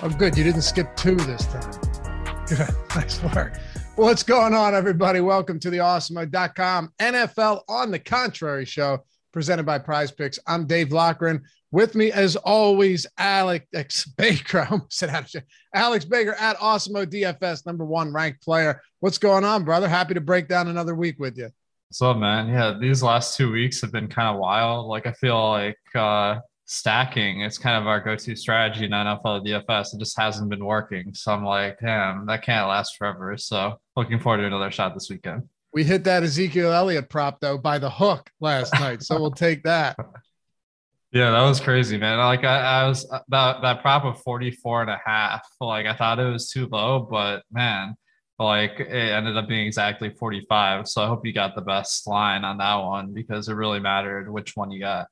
Oh, good. You didn't skip two this time. Good. Nice work. Well, what's going on, everybody? Welcome to the Awesemo.com NFL on the Contrary show presented by Prize Picks. I'm Dave Lochran. With me, as always, Alex Baker. I almost said Alex Baker at Awesemo DFS, #1 ranked player. What's going on, brother? Happy to break down another week with you. What's up, man? Yeah, these last 2 weeks have been kind of wild. Like, I feel like stacking, it's kind of our go-to strategy in NFL DFS. It just hasn't been working. So I'm like, damn, that can't last forever. So looking forward to another shot this weekend. We hit that Ezekiel Elliott prop, though, by the hook last night. So we'll take that. Yeah, that was crazy, man. Like, I was that prop of 44.5. Like, I thought it was too low, but man, like, it ended up being exactly 45. So I hope you got the best line on that one because it really mattered which one you got.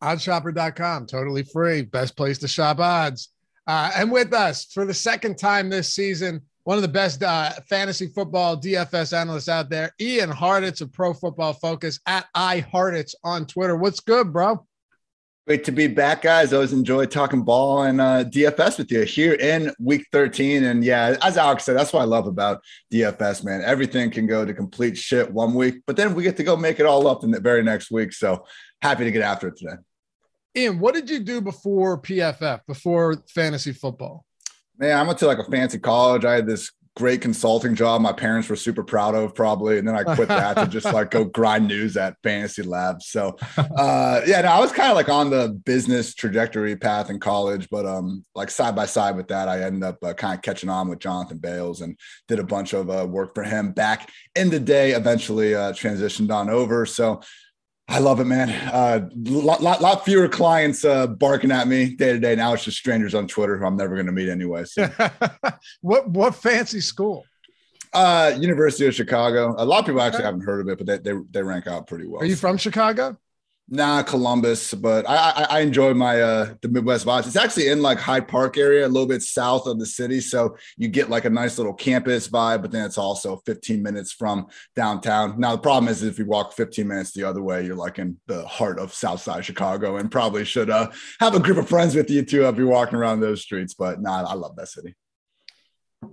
Oddshopper.com, totally free. Best place to shop odds. And with us for the second time this season, one of the best fantasy football DFS analysts out there, Ian Hartitz of Pro Football Focus at iHartitz on Twitter. What's good, bro? Great to be back, guys. Always enjoy talking ball and DFS with you here in week 13. And yeah, as Alex said, that's what I love about DFS, man. Everything can go to complete shit one week, but then we get to go make it all up in the very next week. So happy to get after it today. Ian, what did you do before PFF, before fantasy football? Man, I went to like a fancy college. I had this great consulting job my parents were super proud of, probably, and then I quit that to just like go grind news at Fantasy Labs. So I was kind of like on the business trajectory path in college, but like side by side with that, I ended up kind of catching on with Jonathan Bales and did a bunch of work for him back in the day, eventually transitioned on over. So I love it, man. A lot fewer clients barking at me day to day. Now it's just strangers on Twitter who I'm never going to meet anyway. So. What fancy school? University of Chicago. A lot of people actually haven't heard of it, but they rank out pretty well. Are you from Chicago? Nah, Columbus, but I enjoy my the Midwest vibes. It's actually in like Hyde Park area, a little bit south of the city, so you get like a nice little campus vibe, but then it's also 15 minutes from downtown. Now the problem is if you walk 15 minutes the other way, you're like in the heart of Southside Chicago, and probably should have a group of friends with you too if you're walking around those streets. But nah, I love that city. All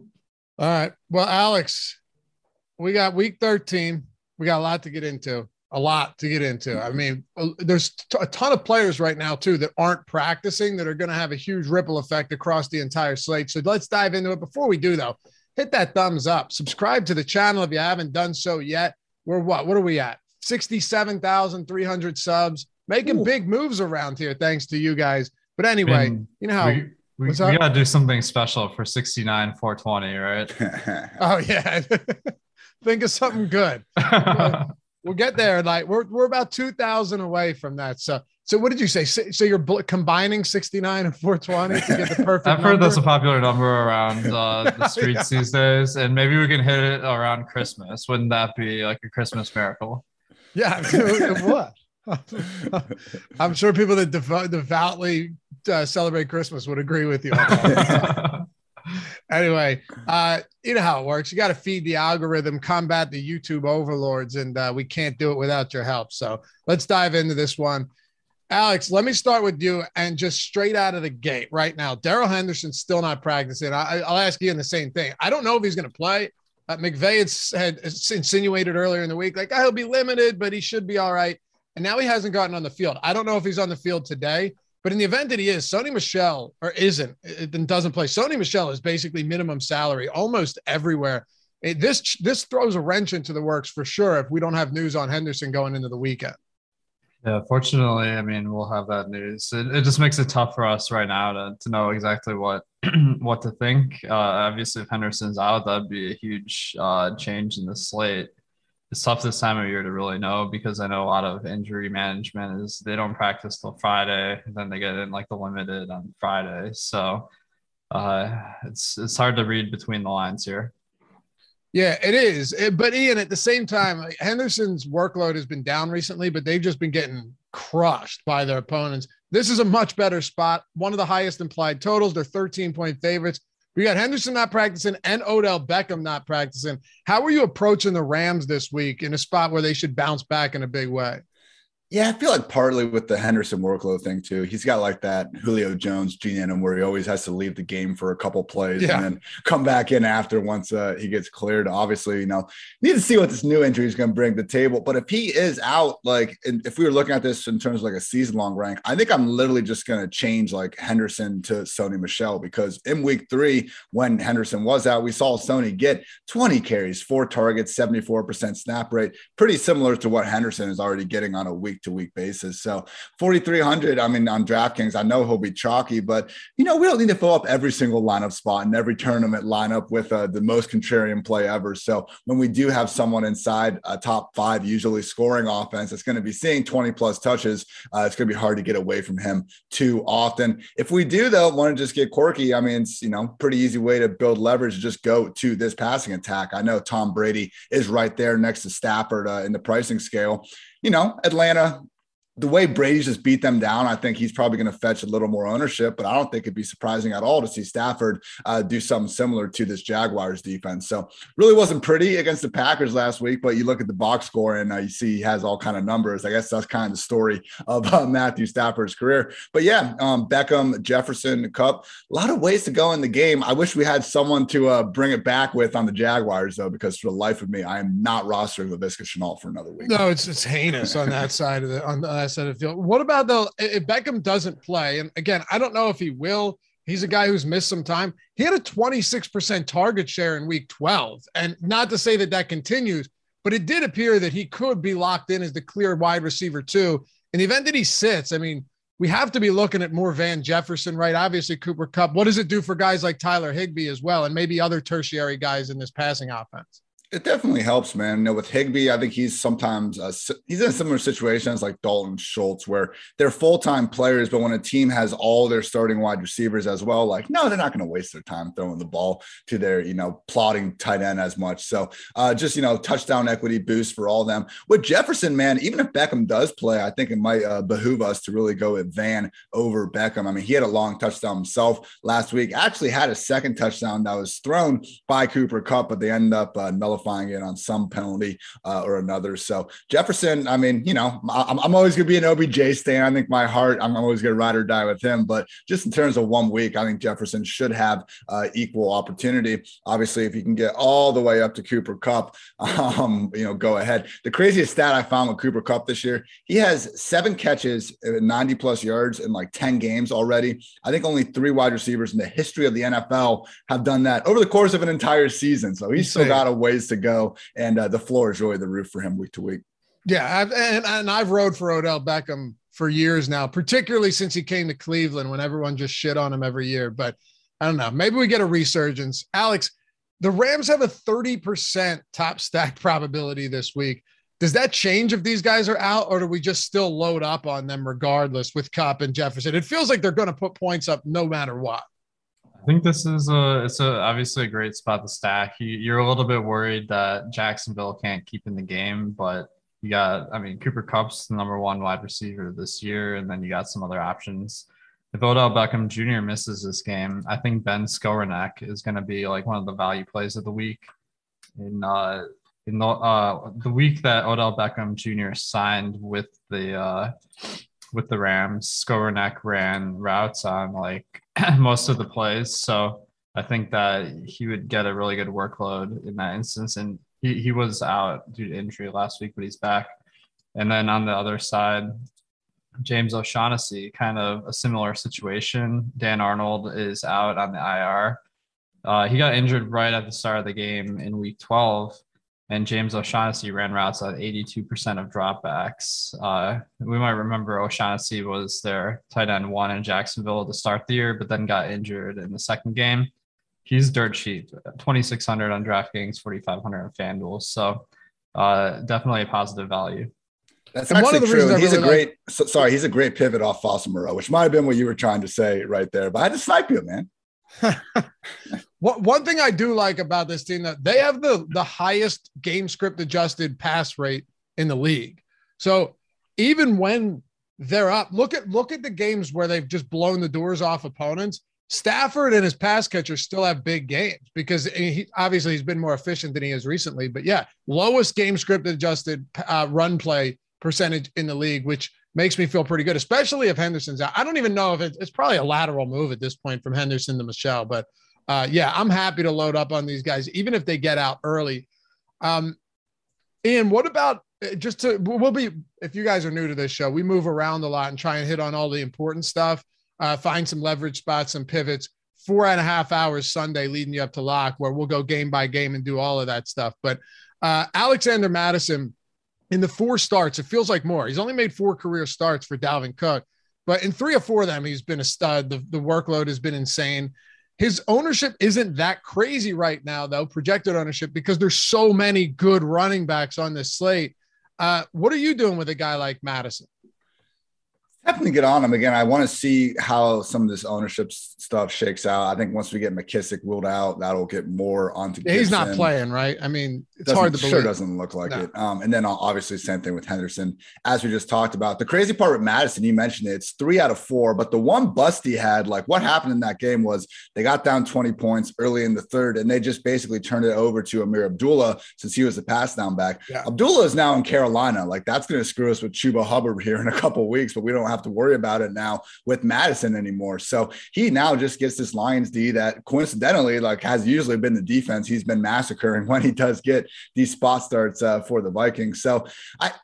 right, well, Alex, we got week 13. We got a lot to get into. I mean, there's a ton of players right now, too, that aren't practicing that are going to have a huge ripple effect across the entire slate. So let's dive into it. Before we do, though, hit that thumbs up. Subscribe to the channel if you haven't done so yet. We're what? What are we at? 67,300 subs. Making big moves around here, thanks to you guys. But anyway, you know how – We got to do something special for 69,420, right? Oh, yeah. Think of something good. We'll get there. Like we're about 2,000 away from that. So what did you say? So you're combining 69 and 420 to get the perfect I've heard number? That's a popular number around the streets these days, and maybe we can hit it around Christmas. Wouldn't that be like a Christmas miracle? Yeah, it would. I'm sure people that devoutly celebrate Christmas would agree with you on that. Anyway, you know how it works. You got to feed the algorithm, combat the YouTube overlords, and we can't do it without your help. So let's dive into this one. Alex, let me start with you and just straight out of the gate right now. Darrell Henderson's still not practicing. I'll ask you in the same thing. I don't know if he's going to play. McVay had insinuated earlier in the week, like, he'll be limited, but he should be all right. And now he hasn't gotten on the field. I don't know if he's on the field today. But in the event that he is, Sony Michel, or isn't, then doesn't play. Sony Michel is basically minimum salary almost everywhere. This throws a wrench into the works for sure if we don't have news on Henderson going into the weekend. Yeah, fortunately, I mean, we'll have that news. It just makes it tough for us right now to know exactly what to think. Obviously, if Henderson's out, that'd be a huge change in the slate. It's tough this time of year to really know because I know a lot of injury management is they don't practice till Friday, and then they get in like the limited on Friday. So it's hard to read between the lines here. Yeah, it is. But Ian, at the same time, like, Henderson's workload has been down recently, but they've just been getting crushed by their opponents. This is a much better spot. One of the highest implied totals. They're 13-point favorites. We got Henderson not practicing and Odell Beckham not practicing. How are you approaching the Rams this week in a spot where they should bounce back in a big way? Yeah, I feel like partly with the Henderson workload thing too. He's got like that Julio Jones gene where he always has to leave the game for a couple plays and then come back in after once he gets cleared. Obviously, you know, need to see what this new injury is going to bring to the table. But if he is out, like if we were looking at this in terms of like a season long rank, I think I'm literally just going to change like Henderson to Sony Michel, because in week 3, when Henderson was out, we saw Sony get 20 carries, 4 targets, 74% snap rate, pretty similar to what Henderson is already getting on a week-to-week basis. So 4,300, I mean, on DraftKings, I know he'll be chalky, but you know, we don't need to fill up every single lineup spot and every tournament lineup with the most contrarian play ever. So when we do have someone inside a top 5, usually scoring offense, that's going to be seeing 20 plus touches. It's going to be hard to get away from him too often. If we do though, want to just get quirky, I mean, it's, you know, pretty easy way to build leverage. Just go to this passing attack. I know Tom Brady is right there next to Stafford in the pricing scale. You know, Atlanta, the way Brady's just beat them down, I think he's probably going to fetch a little more ownership, but I don't think it'd be surprising at all to see Stafford do something similar to this Jaguars defense. So really wasn't pretty against the Packers last week, but you look at the box score and you see he has all kind of numbers. I guess that's kind of the story of Matthew Stafford's career. But yeah, Beckham, Jefferson, Kupp, a lot of ways to go in the game. I wish we had someone to bring it back with on the Jaguars though, because for the life of me, I am not rostering LaVisca Chenault for another week. No, it's heinous on that side of the, on the side of the field. What about though if Beckham doesn't play? And again, I don't know if he will. He's a guy who's missed some time. He had a 26% target share in week 12, and not to say that that continues, but it did appear that he could be locked in as the clear wide receiver too. In the event that he sits, I mean, we have to be looking at more Van Jefferson, right? Obviously Cooper Kupp. What does it do for guys like Tyler Higbee as well, and maybe other tertiary guys in this passing offense? It definitely helps, man. You know, with Higbee, I think he's sometimes he's in similar situations like Dalton Schultz, where they're full-time players, but when a team has all their starting wide receivers as well, like, no, they're not going to waste their time throwing the ball to their, you know, plodding tight end as much. So just, you know, touchdown equity boost for all of them. With Jefferson, man, even if Beckham does play, I think it might behoove us to really go with Van over Beckham. I mean, he had a long touchdown himself last week, actually had a second touchdown that was thrown by Cooper Kupp, but they ended up nullifying it on some penalty or another. So Jefferson, I mean, you know, I'm always going to be an OBJ stand. I think my heart, I'm always going to ride or die with him. But just in terms of one week, I think Jefferson should have equal opportunity. Obviously, if you can get all the way up to Cooper Kupp, you know, go ahead. The craziest stat I found with Cooper Kupp this year, he has 7 catches, 90 plus yards in like 10 games already. I think only 3 wide receivers in the history of the NFL have done that over the course of an entire season. So he's still got a ways to go, and the floor is really the roof for him week to week. Yeah, I've rode for Odell Beckham for years now, particularly since he came to Cleveland when everyone just shit on him every year. But I don't know, maybe we get a resurgence. Alex, the Rams have a 30% top stack probability this week. Does that change if these guys are out, or do we just still load up on them regardless with Kupp and Jefferson? It feels like they're going to put points up no matter what. I think this is obviously a great spot to stack. You're a little bit worried that Jacksonville can't keep in the game, but you got, I mean, Cooper Kupp's the #1 wide receiver this year, and then you got some other options. If Odell Beckham Jr. misses this game, I think Ben Skowronek is going to be like one of the value plays of the week. In the week that Odell Beckham Jr. signed with the Rams, Skowronek ran routes on like most of the plays. So I think that he would get a really good workload in that instance. And he was out due to injury last week, but he's back. And then on the other side, James O'Shaughnessy, kind of a similar situation. Dan Arnold is out on the IR. He got injured right at the start of the game in week 12. And James O'Shaughnessy ran routes at 82% of dropbacks. We might remember O'Shaughnessy was their tight end 1 in Jacksonville to start the year, but then got injured in the second game. He's dirt cheap, 2,600 on DraftKings, 4,500 on FanDuel. So definitely a positive value. That's and actually true. And he's a great pivot off Foster Moreau, which might have been what you were trying to say right there. But I had to snipe you, man. One thing I do like about this team, that they have the highest game script adjusted pass rate in the league. So even when they're up, look at the games where they've just blown the doors off opponents. Stafford and his pass catchers still have big games because he's been more efficient than he is recently. But yeah, lowest game script adjusted run play percentage in the league, which makes me feel pretty good, especially if Henderson's out. I don't even know if it's probably a lateral move at this point from Henderson to Michel, but yeah, I'm happy to load up on these guys, even if they get out early. Ian, what about just to, we'll be, if you guys are new to this show, we move around a lot and try and hit on all the important stuff, find some leverage spots, some pivots, 4.5 hours Sunday leading you up to lock where we'll go game by game and do all of that stuff. But Alexander Mattison, in the 4 starts, it feels like more. He's only made 4 career starts for Dalvin Cook, but in 3 or 4 of them, he's been a stud. The workload has been insane. His ownership isn't that crazy right now, though, projected ownership, because there's so many good running backs on this slate. What are you doing with a guy like Madison? Definitely get on him again. I want to see how some of this ownership stuff shakes out. I think once we get McKissic ruled out, that'll get more onto Gibson. He's not playing, right? I mean, it's hard to believe. Sure doesn't look like it. And then obviously same thing with Henderson, as we just talked about. The crazy part with Madison, you mentioned it, it's 3 out of 4, but the one bust he had, like what happened in that game was they got down 20 points early in the third, and they just basically turned it over to Ameer Abdullah since he was the pass down back. Yeah. Abdullah is now in Carolina. Like that's going to screw us with Chuba Hubbard here in a couple weeks, but we don't have to worry about it now with Madison anymore. So he now just gets this Lions D that coincidentally, like, has usually been the defense he's been massacring when he does get these spot starts for the Vikings. So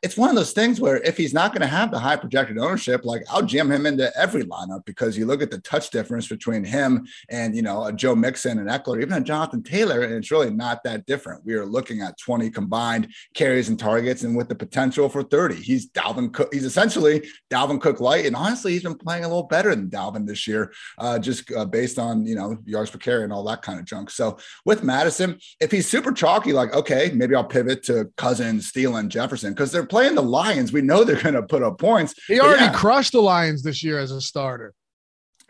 it's one of those things where if he's not going to have the high projected ownership, like I'll jam him into every lineup, because you look at the touch difference between him and, you know, a Joe Mixon and Eckler, even a Jonathan Taylor, and it's really not that different. We are looking at 20 combined carries and targets, and with the potential for 30. He's Dalvin Cook. He's essentially Dalvin Cook light, and honestly he's been playing a little better than Dalvin this year, just based on, you know, yards per carry and all that kind of junk. So with Madison, if he's super chalky, like, okay, maybe I'll pivot to Cousins, Steele, and Jefferson, because they're playing the Lions. We know they're going to put up points. He already crushed the Lions this year as a starter.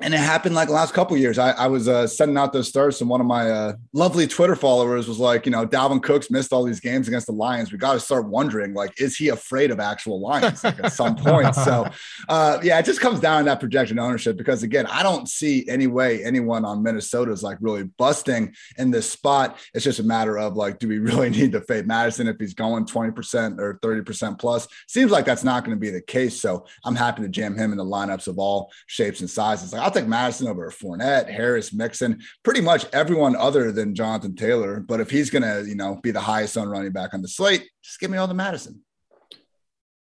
And it happened like the last couple of years. I was sending out those starts, and one of my lovely Twitter followers was like, you know, Dalvin Cook's missed all these games against the Lions. We got to start wondering, like, is he afraid of actual Lions, like, at some point? So, yeah, it just comes down to that projection ownership, because, again, I don't see any way anyone on Minnesota is, like, really busting in this spot. It's just a matter of, like, do we really need to fade Madison if he's going 20% or 30% plus? Seems like that's not going to be the case. So I'm happy to jam him in the lineups of all shapes and sizes. Like, I'll take Madison over Fournette, Harris, Mixon, pretty much everyone other than Jonathan Taylor. But if he's going to, you know, be the highest on running back on the slate, just give me all the Madison.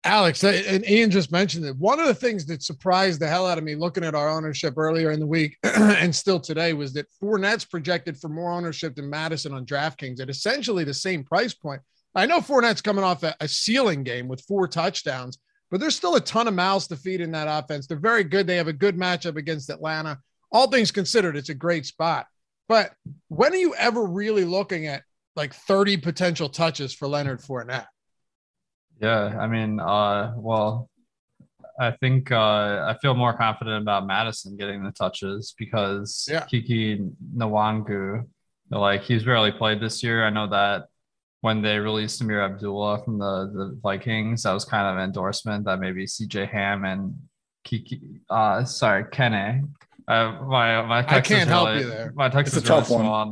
Alex, and Ian just mentioned it. One of the things that surprised the hell out of me looking at our ownership earlier in the week and still today was that Fournette's projected for more ownership than Madison on DraftKings at essentially the same price point. I know Fournette's coming off a ceiling game with 4 touchdowns, but there's still a ton of mouths to feed in that offense. They're very good. They have a good matchup against Atlanta. All things considered, it's a great spot. But when are you ever really looking at, like, 30 potential touches for Leonard Fournette? Yeah, I mean, well, I think I feel more confident about Madison getting the touches because Kiki Nwangu, like, he's barely played this year. I know that when they released Ameer Abdullah from the Vikings, that was kind of an endorsement that maybe CJ Ham and Kene. My text I can't help really, you there. My text it's is a really tough small one.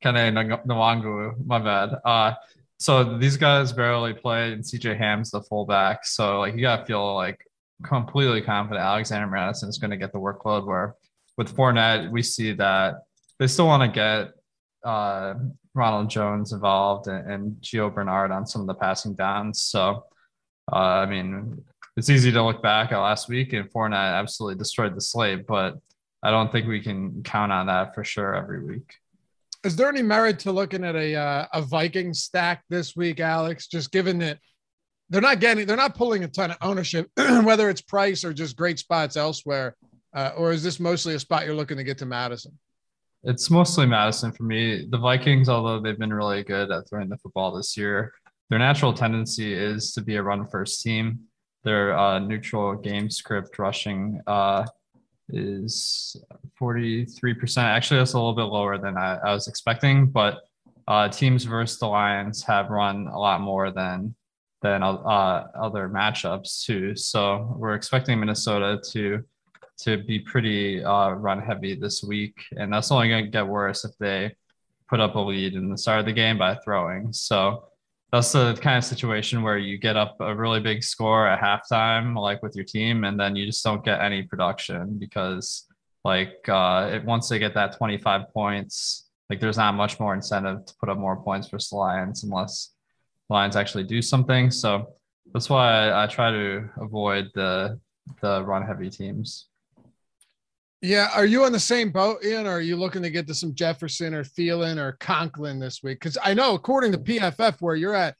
Kene Nwangu, my bad. So these guys barely played, and CJ Ham's the fullback. So, like, you gotta feel, like, completely confident Alexander Mattison is going to get the workload. Where with Fournette, we see that they still want to get Ronald Jones involved and Gio Bernard on some of the passing downs. So, I mean, it's easy to look back at last week, and Fournette absolutely destroyed the slate, but I don't think we can count on that for sure every week. Is there any merit to looking at a Viking stack this week, Alex, just given that they're not pulling a ton of ownership, whether it's price or just great spots elsewhere, or is this mostly a spot you're looking to get to Madison? It's mostly Madison for me. The Vikings, although they've been really good at throwing the football this year, their natural tendency is to be a run-first team. Their neutral game script rushing is 43%. Actually, that's a little bit lower than I was expecting, but teams versus the Lions have run a lot more than other matchups too. So we're expecting Minnesota to be pretty run heavy this week. And that's only going to get worse if they put up a lead in the start of the game by throwing. So That's the kind of situation where you get up a really big score at halftime, like with your team, and then you just don't get any production because, like, once they get that 25 points, like, there's not much more incentive to put up more points for the Lions unless the Lions actually do something. So that's why I try to avoid the run-heavy teams. Yeah, are you on the same boat, Ian, or are you looking to get to some Jefferson or Thielen or Conklin this week? Because I know, according to PFF, where you're at,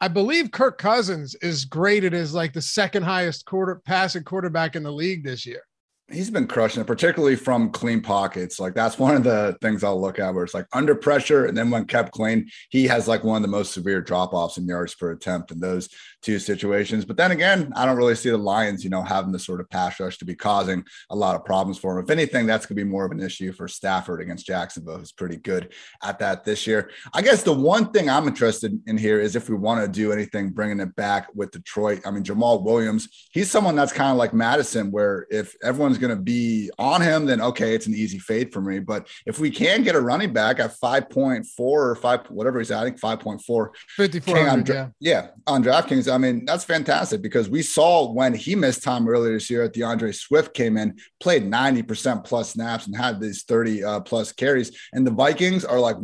I believe Kirk Cousins is graded as like the second highest passing quarterback in the league this year. He's been crushing it, particularly from clean pockets. Like, that's one of the things I'll look at, where it's like under pressure, and then when kept clean, he has like one of the most severe drop-offs in yards per attempt in those two situations. But then again, I don't really see the Lions, you know, having the sort of pass rush to be causing a lot of problems for him. If anything, that's going to be more of an issue for Stafford against Jacksonville, who's pretty good at that this year. I guess the one thing I'm interested in here is if we want to do anything, bringing it back with Detroit. I mean, Jamal Williams, he's someone that's kind of like Madison, where if everyone's going to be on him, then okay, it's an easy fade for me. But if we can get a running back at 5.4 or 5, whatever he's at, I think 5.4 5400, on DraftKings, I mean, that's fantastic, because we saw when he missed time earlier this year, DeAndre Swift came in, played 90% plus snaps and had these 30 plus carries. And the Vikings are like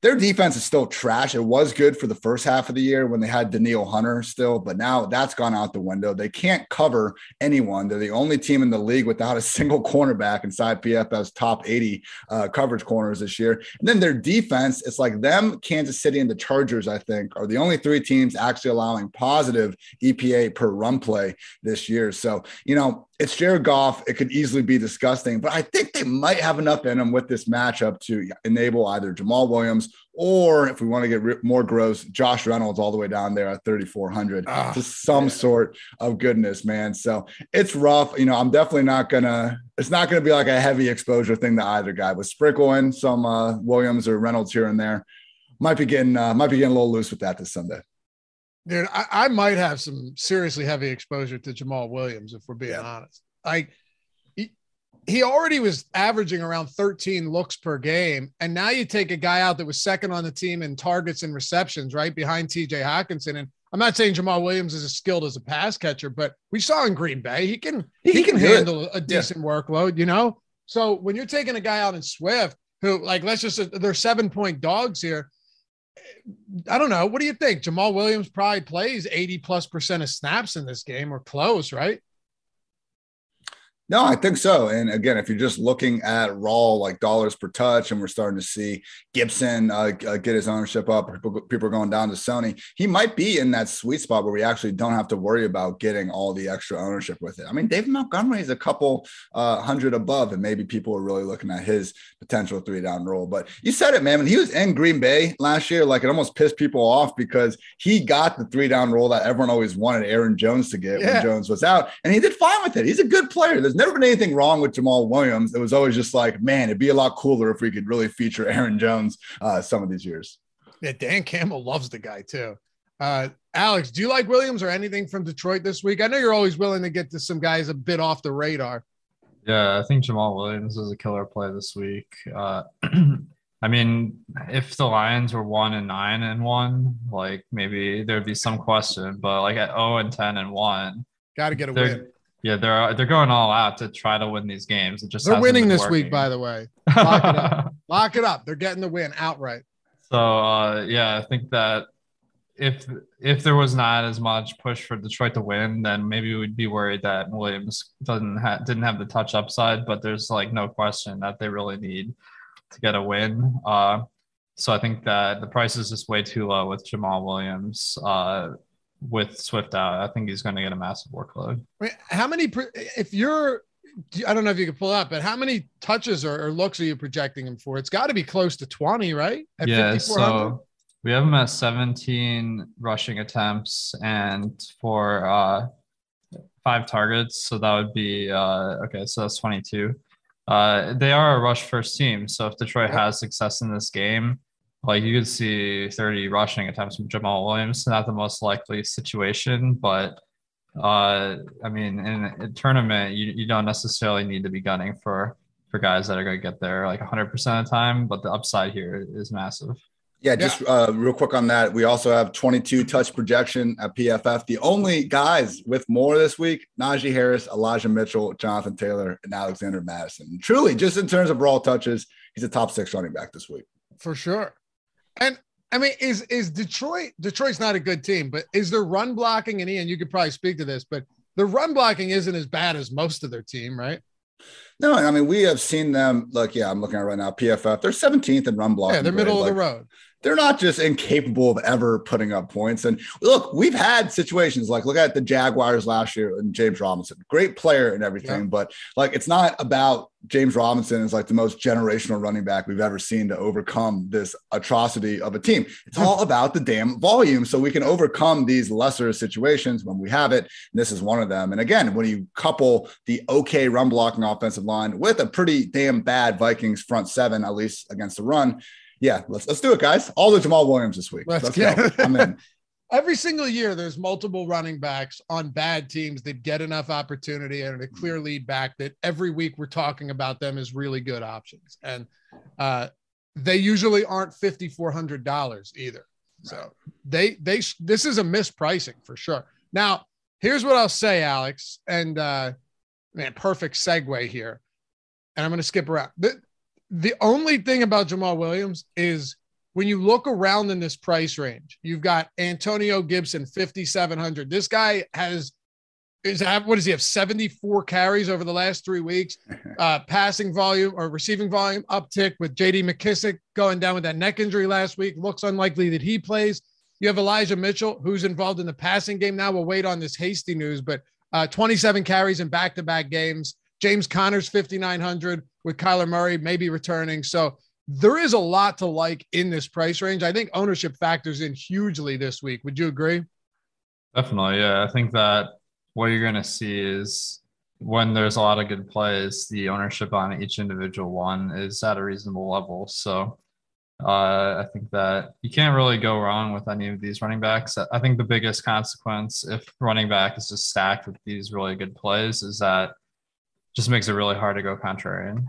their defense is still trash. It was good for the first half of the year when they had Daniil Hunter still, but now that's gone out the window. They can't cover anyone. They're the only team in the league without a single cornerback inside PFF's top 80 coverage corners this year. And then their defense, it's like them, Kansas City, and the Chargers, I think, are the only three teams actually allowing positive EPA per run play this year. So, you know, it's Jared Goff. It could easily be disgusting, but I think they might have enough in them with this matchup to enable either Jamal Williams or, if we want to get more gross, Josh Reynolds all the way down there at 3,400 to some sort of goodness, man. So it's rough. You know, I'm definitely not going to – it's not going to be like a heavy exposure thing to either guy, but sprinkle in some Williams or Reynolds here and there. Might be getting a little loose with that this Sunday. Dude, I might have some seriously heavy exposure to Jamal Williams, if we're being honest. Like, he already was averaging around 13 looks per game, and now you take a guy out that was second on the team in targets and receptions, right, behind TJ Hawkinson. And I'm not saying Jamal Williams is as skilled as a pass catcher, but we saw in Green Bay he can handle a decent workload, you know? So when you're taking a guy out in Swift, who, like, let's just – they're 7-point dogs here. I don't know. What do you think? Jamal Williams probably plays 80+% of snaps in this game, or close, right? No, I think so. And again, if you're just looking at raw, like, dollars per touch, and we're starting to see Gibson get his ownership up, people are going down to Sony, he might be in that sweet spot where we actually don't have to worry about getting all the extra ownership with it. I mean, David Montgomery is a couple hundred above, and maybe people are really looking at his potential 3-down role. But you said it, man. When he was in Green Bay last year, like, it almost pissed people off because he got the 3-down role that everyone always wanted Aaron Jones to get when Jones was out, and he did fine with it. He's a good player. There's never been anything wrong with Jamal Williams. It was always just like, man, it'd be a lot cooler if we could really feature Aaron Jones some of these years. Yeah, Dan Campbell loves the guy too. Alex, do you like Williams or anything from Detroit this week? I know you're always willing to get to some guys a bit off the radar. Yeah, I think Jamal Williams is a killer play this week. I mean, if the Lions were 1-9, like, maybe there'd be some question, but like at 0-10, got to get a win. Yeah, they're going all out to try to win these games. They're winning this week, by the way. Lock it up. Lock it up. They're getting the win outright. So, yeah, I think that if there was not as much push for Detroit to win, then maybe we'd be worried that Williams didn't have the touch upside. But there's, like, no question that they really need to get a win. So I think that the price is just way too low with Jamal Williams. With Swift out, I think he's going to get a massive workload. How many, if you're, I don't know if you can pull up, but how many touches or looks are you projecting him for? It's got to be close to 20, right? At 5,400? So we have him at 17 rushing attempts and for 5 targets. So that would be, okay, so that's 22. They are a rush first team. So if Detroit has success in this game, like, you could see 30 rushing attempts from Jamal Williams. Not the most likely situation, but I mean, in a tournament, you don't necessarily need to be gunning for guys that are going to get there like 100% of the time, but the upside here is massive. Yeah, just real quick on that. We also have 22 touch projection at PFF. The only guys with more this week, Najee Harris, Elijah Mitchell, Jonathan Taylor, and Alexander Mattison. Truly, just in terms of raw touches, he's a top six running back this week. For sure. And, I mean, is Detroit's not a good team, but is their run blocking, and Ian, you could probably speak to this, but the run blocking isn't as bad as most of their team, right? No, I mean, we have seen them, like, I'm looking at it right now, PFF, they're 17th in run blocking. Yeah, they're middle of the road. They're not just incapable of ever putting up points. And look, we've had situations like, look at the Jaguars last year and James Robinson, great player and everything, but like, it's not about James Robinson is like the most generational running back we've ever seen to overcome this atrocity of a team. It's all about the damn volume. So we can overcome these lesser situations when we have it. And this is one of them. And again, when you couple the okay run blocking offensive line with a pretty damn bad Vikings front seven, at least against the run. Yeah, let's do it, guys. All the Jamal Williams this week. Let's go. I'm in. Every single year, there's multiple running backs on bad teams that get enough opportunity and a clear lead back that every week we're talking about them as really good options. And they usually aren't $5,400 either. So this is a mispricing for sure. Now, here's what I'll say, Alex, and man, perfect segue here. And I'm going to skip around. The only thing about Jamal Williams is when you look around in this price range, you've got Antonio Gibson, 5,700. This guy has 74 carries over the last 3 weeks, passing volume or receiving volume uptick with JD McKissic going down with that neck injury last week. Looks unlikely that he plays. You have Elijah Mitchell, who's involved in the passing game now. We'll wait on this hasty news, but 27 carries in back-to-back games. James Conner's 5,900 with Kyler Murray maybe returning. So there is a lot to like in this price range. I think ownership factors in hugely this week. Would you agree? Definitely, yeah. I think that what you're going to see is when there's a lot of good plays, the ownership on each individual one is at a reasonable level. So I think that you can't really go wrong with any of these running backs. I think the biggest consequence, if running back is just stacked with these really good plays, is that just makes it really hard to go contrarian.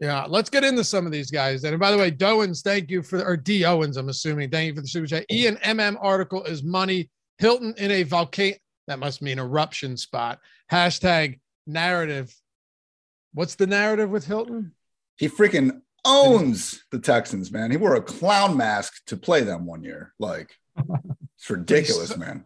Yeah, let's get into some of these guys then. And by the way, Doens, thank you for, or D. Owens, I'm assuming. Thank you for the super chat. Ian MM article is money. Hilton in a volcano. That must mean eruption spot. # narrative. What's the narrative with Hilton? He freaking owns the Texans, man. He wore a clown mask to play them one year. Like, it's ridiculous, man.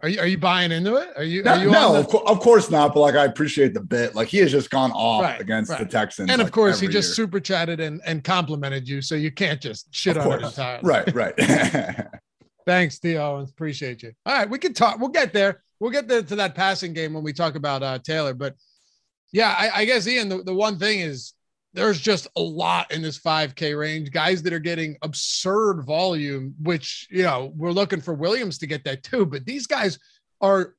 Are you buying into it? Of course not. But like, I appreciate the bit. Like, he has just gone off against the Texans, and of course he just super chatted and complimented you, so you can't just shit on it entirely. Right. Thanks, D. Owens. Appreciate you. All right, we can talk. We'll get there. We'll get there to that passing game when we talk about Taylor. But yeah, I guess, Ian, the one thing is there's just a lot in this 5K range, guys that are getting absurd volume, which, we're looking for Williams to get that too. But these guys are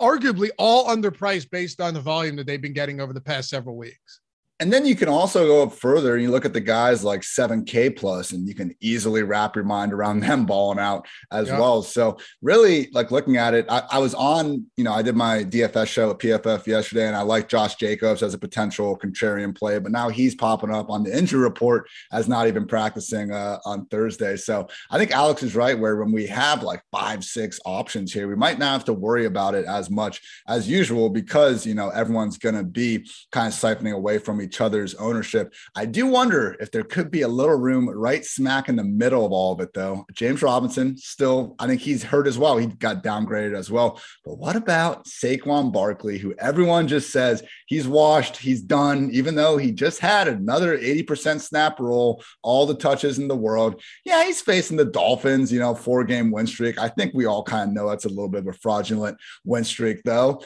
arguably all underpriced based on the volume that they've been getting over the past several weeks. And then you can also go up further and you look at the guys like 7K plus, and you can easily wrap your mind around them balling out as well. So really, like, looking at it, I was on, I did my DFS show at PFF yesterday, and I like Josh Jacobs as a potential contrarian play, but now he's popping up on the injury report as not even practicing on Thursday. So I think Alex is right, where when we have like 5-6 options here, we might not have to worry about it as much as usual, because, everyone's going to be kind of siphoning away from each other's ownership. I do wonder if there could be a little room right smack in the middle of all of it, though. James Robinson still, I think he's hurt as well. He got downgraded as well. But what about Saquon Barkley, who everyone just says he's washed, he's done, even though he just had another 80% snap roll, all the touches in the world. Yeah, he's facing the Dolphins, 4-game win streak. I think we all kind of know that's a little bit of a fraudulent win streak, though.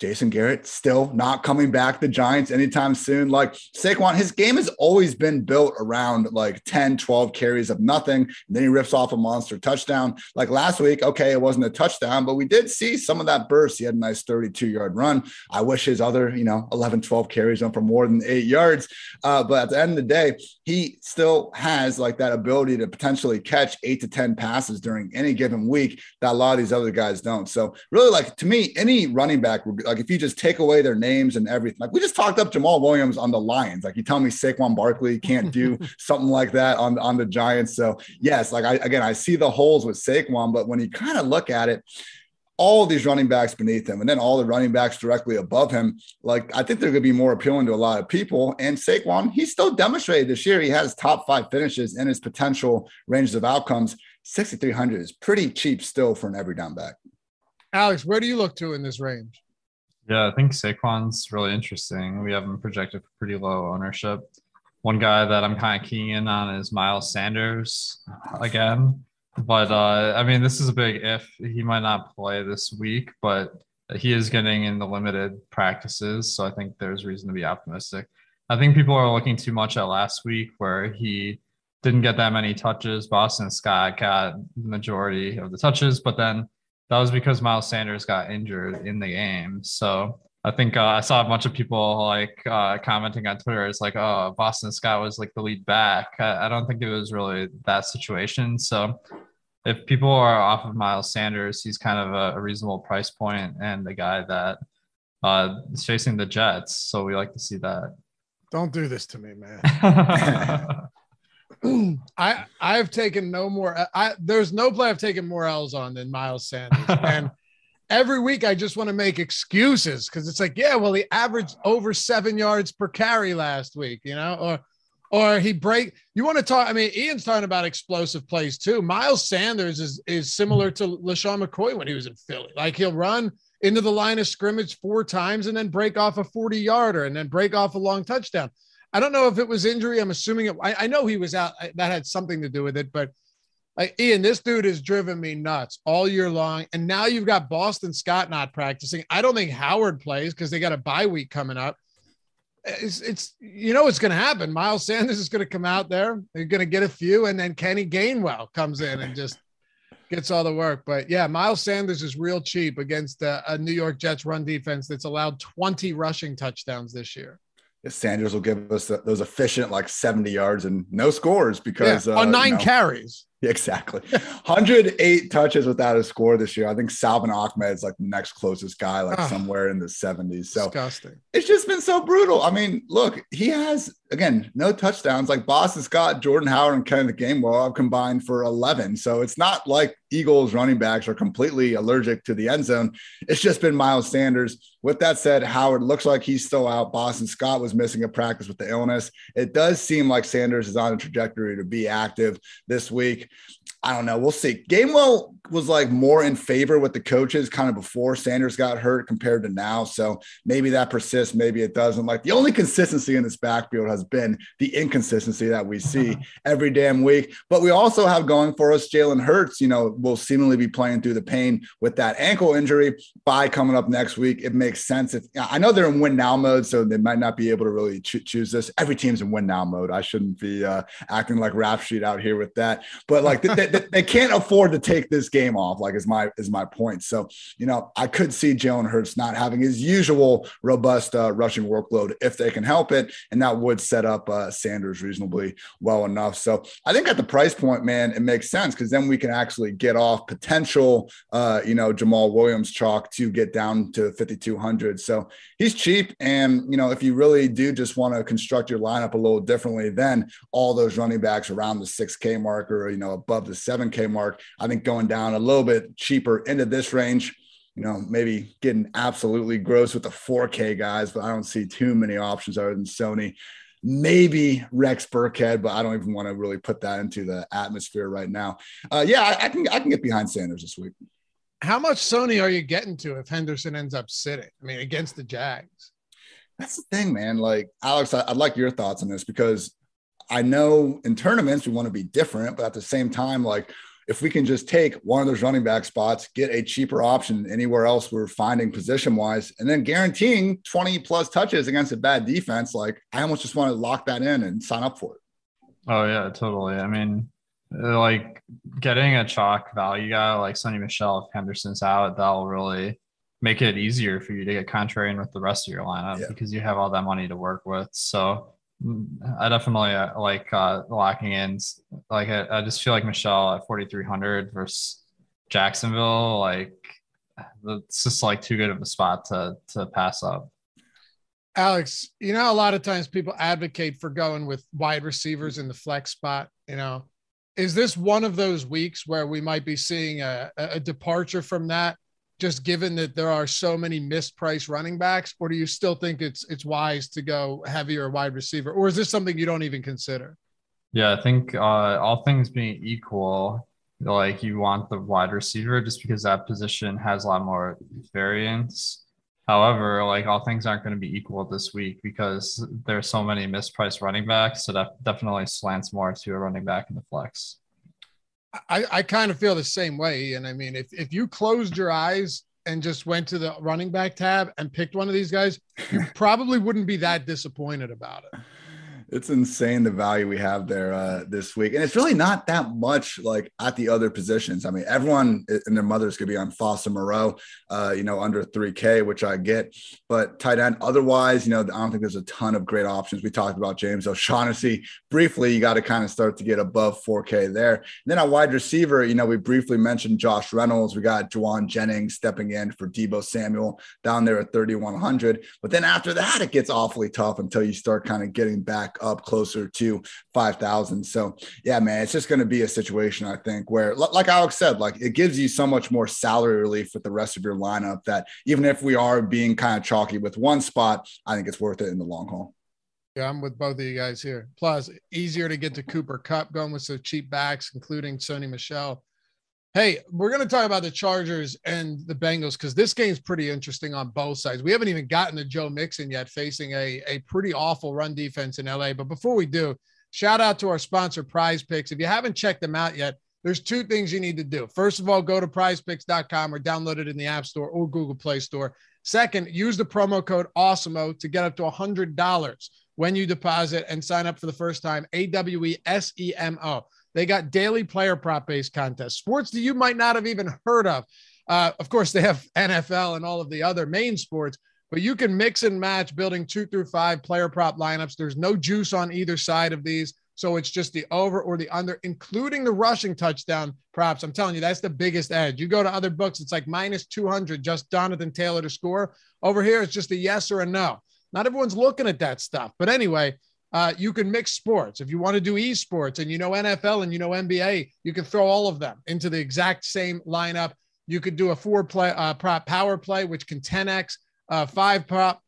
Jason Garrett still not coming back the Giants anytime soon. Like, Saquon, his game has always been built around like 10-12 carries of nothing. And then he rips off a monster touchdown. Like last week, okay, it wasn't a touchdown, but we did see some of that burst. He had a nice 32-yard run. I wish his other, 11-12 carries went for more than 8 yards. But at the end of the day, he still has like that ability to potentially catch 8 to 10 passes during any given week that a lot of these other guys don't. So really, like, to me, any running back would be like, like if you just take away their names and everything, like we just talked up Jamal Williams on the Lions. Like you tell me Saquon Barkley can't do something like that on the Giants. So yes, like I see the holes with Saquon, but when you kind of look at it, all these running backs beneath him and then all the running backs directly above him, like I think they're going to be more appealing to a lot of people. And Saquon, he still demonstrated this year. He has top five finishes in his potential ranges of outcomes. 6,300 is pretty cheap still for an every down back. Alex, where do you look to in this range? Yeah, I think Saquon's really interesting. We have him projected for pretty low ownership. One guy that I'm kind of keying in on is Miles Sanders again. But, I mean, this is a big if. He might not play this week, but he is getting in the limited practices, so I think there's reason to be optimistic. I think people are looking too much at last week where he didn't get that many touches. Boston Scott got the majority of the touches, but then that was because Miles Sanders got injured in the game. So I think I saw a bunch of people like commenting on Twitter. It's like, oh, Boston Scott was like the lead back. I don't think it was really that situation. So if people are off of Miles Sanders, he's kind of a reasonable price point and a guy that is chasing the Jets. So we like to see that. Don't do this to me, man. I've taken no more. There's no play I've taken more L's on than Miles Sanders. And every week, I just want to make excuses because it's like, yeah, well, he averaged over 7 yards per carry last week, you know, or he break. You want to talk? I mean, Ian's talking about explosive plays too. Miles Sanders is similar to LaShawn McCoy when he was in Philly. Like he'll run into the line of scrimmage four times and then break off a 40-yarder and then break off a long touchdown. I don't know if it was injury. I'm assuming it. I know he was out. That had something to do with it, but. Like, Ian, this dude has driven me nuts all year long. And now you've got Boston Scott not practicing. I don't think Howard plays because they got a bye week coming up. It's you know, it's going to happen. Miles Sanders is going to come out there. They're going to get a few. And then Kenny Gainwell comes in and just gets all the work. But yeah, Miles Sanders is real cheap against a New York Jets run defense that's allowed 20 rushing touchdowns this year. Sanders will give us those efficient like 70 yards and no scores because on nine carries. Exactly. 108 touches without a score this year. I think Salvin Ahmed is like the next closest guy, like somewhere in the 70s. So disgusting. It's just been so brutal. I mean, look, he has, again, no touchdowns. Like Boston Scott, Jordan Howard, and Kenneth Gainwell have combined for 11. So it's not like Eagles running backs are completely allergic to the end zone. It's just been Miles Sanders. With that said, Howard looks like he's still out. Boston Scott was missing a practice with the illness. It does seem like Sanders is on a trajectory to be active this week. I don't know. We'll see. Gainwell was like more in favor with the coaches kind of before Sanders got hurt compared to now. So maybe that persists. Maybe it doesn't. Like the only consistency in this backfield has been the inconsistency that we see every damn week. But we also have going for us Jalen Hurts, you know, will seemingly be playing through the pain with that ankle injury by coming up next week. It makes sense. If I know they're in win now mode, so they might not be able to really choose this. Every team's in win now mode. I shouldn't be acting like rap sheet out here with that. But like they can't afford to take this game off, like is my point. So, you know, I could see Jalen Hurts not having his usual robust rushing workload if they can help it. And that would set up Sanders reasonably well enough. So I think at the price point, man, it makes sense because then we can actually get off potential, you know, Jamal Williams chalk to get down to 5,200. So he's cheap. And, you know, if you really do just want to construct your lineup a little differently, then all those running backs around the 6K mark or, you know, above the 7K mark, I think going down a little bit cheaper into this range, you know, maybe getting absolutely gross with the 4K guys, but I don't see too many options other than Sony, maybe Rex Burkhead, but I don't even want to really put that into the atmosphere right now. I can get behind Sanders this week. How much Sony are you getting to if Henderson ends up sitting? I mean, against the Jags. That's the thing, man. Like Alex, I'd like your thoughts on this because I know in tournaments we want to be different, but at the same time, like if we can just take one of those running back spots, get a cheaper option anywhere else we're finding position wise, and then guaranteeing 20 plus touches against a bad defense, like I almost just want to lock that in and sign up for it. Oh yeah, totally. I mean, like getting a chalk value guy like Sony Michel, if Henderson's out, that'll really make it easier for you to get contrarian with the rest of your lineup because you have all that money to work with. So I definitely like locking in. Like I just feel like Michel at 4,300 versus Jacksonville. Like it's just like too good of a spot to pass up. Alex, you know, a lot of times people advocate for going with wide receivers in the flex spot. You know, is this one of those weeks where we might be seeing a departure from that, just given that there are so many mispriced running backs? Or do you still think it's wise to go heavier wide receiver? Or is this something you don't even consider? Yeah, I think all things being equal, like you want the wide receiver just because that position has a lot more variance. However, like all things aren't going to be equal this week because there's so many mispriced running backs. So that definitely slants more to a running back in the flex. I kind of feel the same way. And I mean, if you closed your eyes and just went to the running back tab and picked one of these guys, you probably wouldn't be that disappointed about it. It's insane the value we have there this week. And it's really not that much like at the other positions. I mean, everyone and their mothers could be on Foster Moreau, under 3K, which I get. But tight end, otherwise, I don't think there's a ton of great options. We talked about James O'Shaughnessy briefly. You got to kind of start to get above 4K there. And then at wide receiver, we briefly mentioned Josh Reynolds. We got Juwan Jennings stepping in for Deebo Samuel down there at 3,100. But then after that, it gets awfully tough until you start kind of getting back up closer to 5,000. So yeah, man, it's just going to be a situation, I think, where like Alex said, like it gives you so much more salary relief with the rest of your lineup that even if we are being kind of chalky with one spot, I think it's worth it in the long haul. Yeah, I'm with both of you guys here. Plus, easier to get to Cooper Kupp going with some cheap backs, including Sony Michel. Hey, we're going to talk about the Chargers and the Bengals because this game's pretty interesting on both sides. We haven't even gotten to Joe Mixon yet, facing a pretty awful run defense in LA. But before we do, shout out to our sponsor, Prize Picks. If you haven't checked them out yet, there's two things you need to do. First of all, go to prizepicks.com or download it in the App Store or Google Play Store. Second, use the promo code AWESEMO to get up to $100 when you deposit and sign up for the first time, AWESEMO. They got daily player prop-based contests, sports that you might not have even heard of. Of course, they have NFL and all of the other main sports, but you can mix and match building 2 through 5 player prop lineups. There's no juice on either side of these, so it's just the over or the under, including the rushing touchdown props. I'm telling you, that's the biggest edge. You go to other books, it's like minus 200, just Jonathan Taylor to score. Over here, it's just a yes or a no. Not everyone's looking at that stuff, but anyway, you can mix sports. If you want to do esports and NFL and NBA, you can throw all of them into the exact same lineup. You could do a 4-play prop power play, which can 10x, 5-prop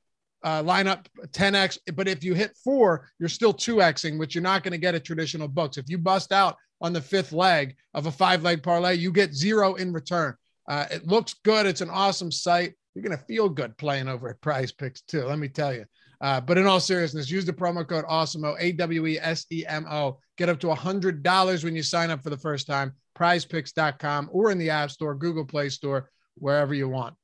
lineup 10x. But if you hit 4, you're still 2xing, which you're not going to get at traditional books. If you bust out on the 5th leg of a 5-leg parlay, you get 0 in return. It looks good. It's an awesome site. You're going to feel good playing over at Prize Picks too, let me tell you. But in all seriousness, use the promo code AWESEMO, AWESEMO. Get up to $100 when you sign up for the first time, prizepicks.com or in the App Store, Google Play Store, wherever you want.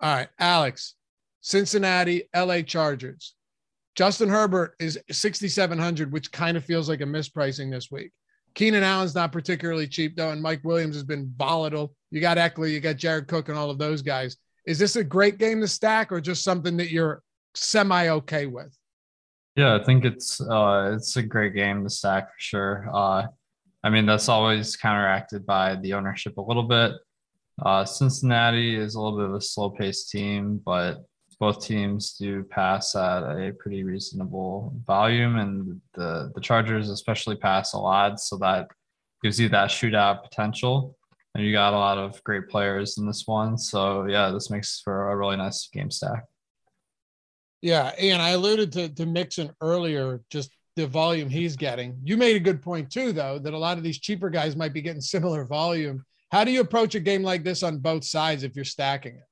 All right, Alex, Cincinnati, LA Chargers. Justin Herbert is 6,700, which kind of feels like a mispricing this week. Keenan Allen's not particularly cheap, though, and Mike Williams has been volatile. You got Eckler, you got Jared Cook and all of those guys. Is this a great game to stack or just something that you're semi-okay with? Yeah, I think it's a great game to stack for sure. I mean, that's always counteracted by the ownership a little bit. Cincinnati is a little bit of a slow-paced team, but both teams do pass at a pretty reasonable volume, and the Chargers especially pass a lot, so that gives you that shootout potential. And you got a lot of great players in this one. So, yeah, this makes for a really nice game stack. Yeah, and I alluded to Mixon earlier, just the volume he's getting. You made a good point, too, though, that a lot of these cheaper guys might be getting similar volume. How do you approach a game like this on both sides if you're stacking it?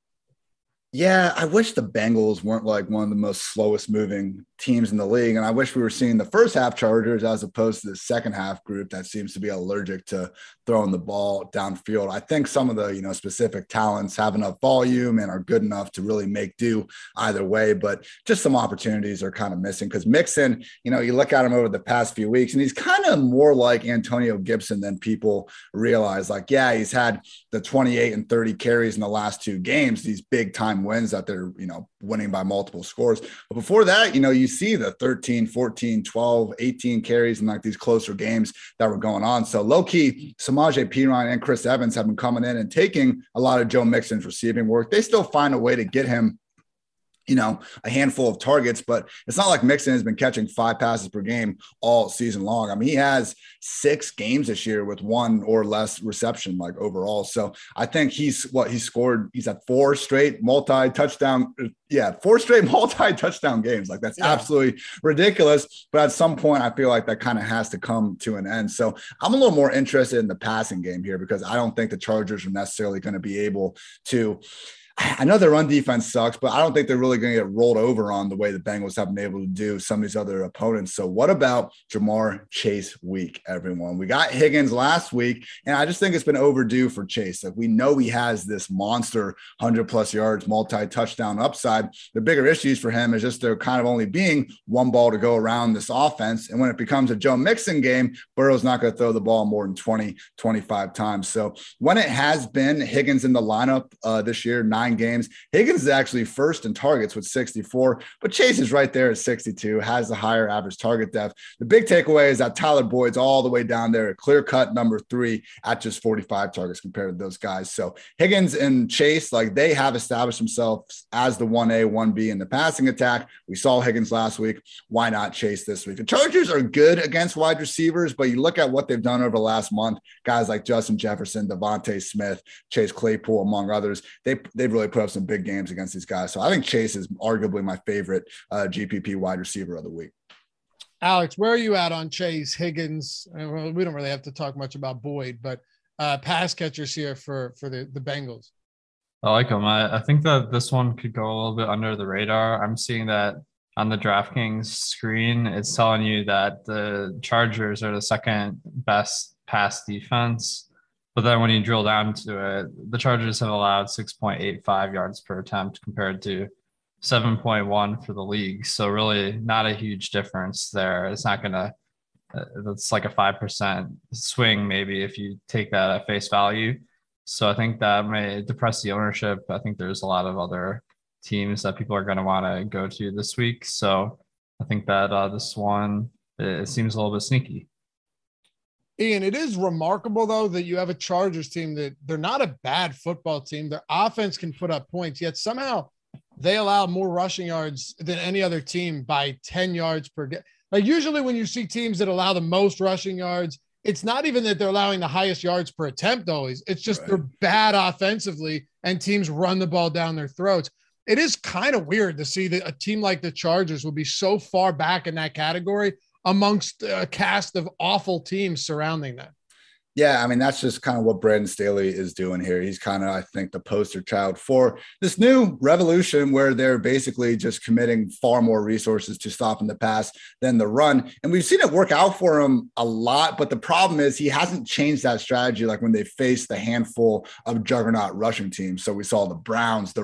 Yeah, I wish the Bengals weren't like one of the most slowest moving teams in the league. And I wish we were seeing the first half Chargers as opposed to the second half group that seems to be allergic to throwing the ball downfield. I think some of the, specific talents have enough volume and are good enough to really make do either way, but just some opportunities are kind of missing because Mixon, you look at him over the past few weeks and he's kind of more like Antonio Gibson than people realize. Like, yeah, he's had the 28 and 30 carries in the last 2 games, these big time wins that they're, you know, winning by multiple scores. But before that, you know, you see the 13, 14, 12, 18 carries and like these closer games that were going on. So low key, Samaje Perine and Chris Evans have been coming in and taking a lot of Joe Mixon's receiving work. They still find a way to get him, you know, a handful of targets, but it's not like Mixon has been catching 5 passes per game all season long. I mean, he has 6 games this year with 1 or less reception, like overall. So I think he's at 4 straight multi-touchdown. Yeah. 4 straight multi-touchdown games. Like that's absolutely ridiculous. But at some point I feel like that kind of has to come to an end. So I'm a little more interested in the passing game here because I don't think the Chargers are necessarily going to be able to, I know their run defense sucks, but I don't think they're really going to get rolled over on the way the Bengals have been able to do some of these other opponents. So what about Jamar Chase week, everyone? We got Higgins last week, and I just think it's been overdue for Chase. Like we know he has this monster 100-plus yards, multi-touchdown upside. The bigger issues for him is just there kind of only being one ball to go around this offense. And when it becomes a Joe Mixon game, Burrow's not going to throw the ball more than 20, 25 times. So when it has been Higgins in the lineup this year, 9 games. Higgins is actually first in targets with 64, but Chase is right there at 62, has the higher average target depth. The big takeaway is that Tyler Boyd's all the way down there at clear cut number 3 at just 45 targets compared to those guys. So Higgins and Chase, like they have established themselves as the 1A, 1B in the passing attack. We saw Higgins last week. Why not Chase this week? The Chargers are good against wide receivers, but you look at what they've done over the last month, guys like Justin Jefferson, Devontae Smith, Chase Claypool, among others. They've really put up some big games against these guys. So I think Chase is arguably my favorite GPP wide receiver of the week. Alex, where are you at on Chase, Higgins? Well, we don't really have to talk much about Boyd, but pass catchers here for the Bengals. I like him. I think that this one could go a little bit under the radar. I'm seeing that on the DraftKings screen. It's telling you that the Chargers are the second best pass defense. But then when you drill down to it, the Chargers have allowed 6.85 yards per attempt compared to 7.1 for the league. So really not a huge difference there. It's not going to – that's like a 5% swing maybe if you take that at face value. So I think that may depress the ownership. I think there's a lot of other teams that people are going to want to go to this week. So I think that this one, it seems a little bit sneaky. Ian, it is remarkable, though, that you have a Chargers team that they're not a bad football team. Their offense can put up points, yet somehow they allow more rushing yards than any other team by 10 yards per game. Like usually when you see teams that allow the most rushing yards, it's not even that they're allowing the highest yards per attempt always. It's just they're bad offensively and teams run the ball down their throats. It is kind of weird to see that a team like the Chargers will be so far back in that category amongst a cast of awful teams surrounding them. Yeah, I mean, that's just kind of what Brandon Staley is doing here. He's kind of, I think, the poster child for this new revolution where they're basically just committing far more resources to stopping the pass than the run. And we've seen it work out for him a lot, but the problem is he hasn't changed that strategy like when they faced the handful of juggernaut rushing teams. So we saw the Browns,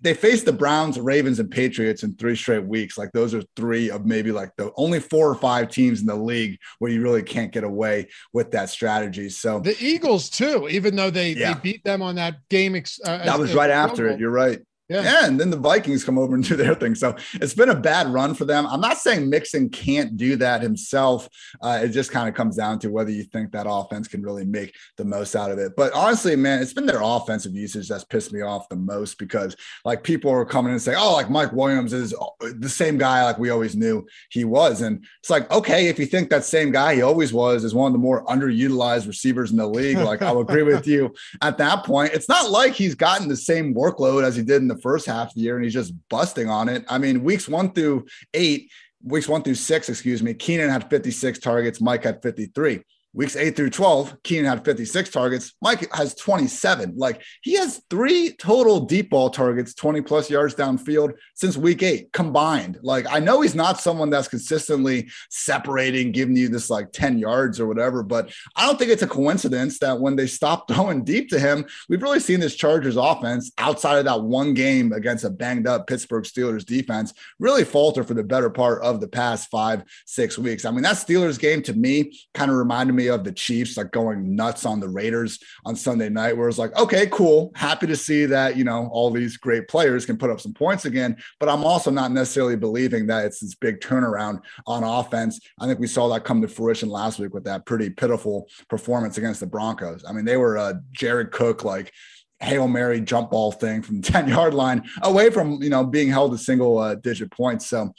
they faced the Browns, Ravens, and Patriots in 3 straight weeks. Like those are 3 of maybe like the only 4 or 5 teams in the league where you really can't get away with that strategy. So the Eagles too, even though they beat them on that game. That was right after it. You're right. Yeah. And then the Vikings come over and do their thing. So it's been a bad run for them. I'm not saying Mixon can't do that himself. It just kind of comes down to whether you think that offense can really make the most out of it. But honestly, man, it's been their offensive usage that's pissed me off the most because like people are coming in and saying, oh, like Mike Williams is the same guy like we always knew he was. And it's like, okay, if you think that same guy he always was is one of the more underutilized receivers in the league, like I'll agree with you at that point. It's not like he's gotten the same workload as he did in the first half of the year and he's just busting on it. I mean, weeks one through six, Keenan had 56 targets. Mike had 53. Weeks 8 through 12, Keenan had 56 targets. Mike has 27. Like he has 3 total deep ball targets, 20 plus yards downfield since week 8 combined. Like I know he's not someone that's consistently separating, giving you this like 10 yards or whatever, but I don't think it's a coincidence that when they stopped throwing deep to him, we've really seen this Chargers offense outside of that one game against a banged up Pittsburgh Steelers defense really falter for the better part of the past 5-6 weeks. I mean, that Steelers game to me kind of reminded me me of the Chiefs, like going nuts on the Raiders on Sunday night, where it's like, okay, cool. Happy to see that, you know, all these great players can put up some points again, but I'm also not necessarily believing that it's this big turnaround on offense. I think we saw that come to fruition last week with that pretty pitiful performance against the Broncos. I mean, they were Jared Cook, like, Hail Mary jump ball thing from the 10-yard line away from, you know, being held to single digit points. So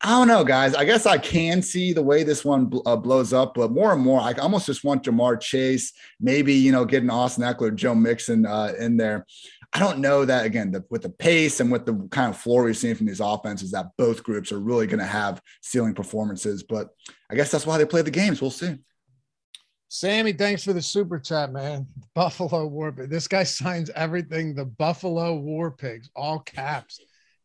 I don't know, guys, I guess I can see the way this one blows up, but more and more, I almost just want Jamar Chase, maybe, you know, getting Austin Eckler, Joe Mixon in there. I don't know that, again, with the pace and with the kind of floor we've seen from these offenses, that both groups are really going to have ceiling performances, but I guess that's why they play the games. We'll see. Sammy, thanks for the super chat, man. Buffalo War Pigs. This guy signs everything. The Buffalo War Pigs, all caps.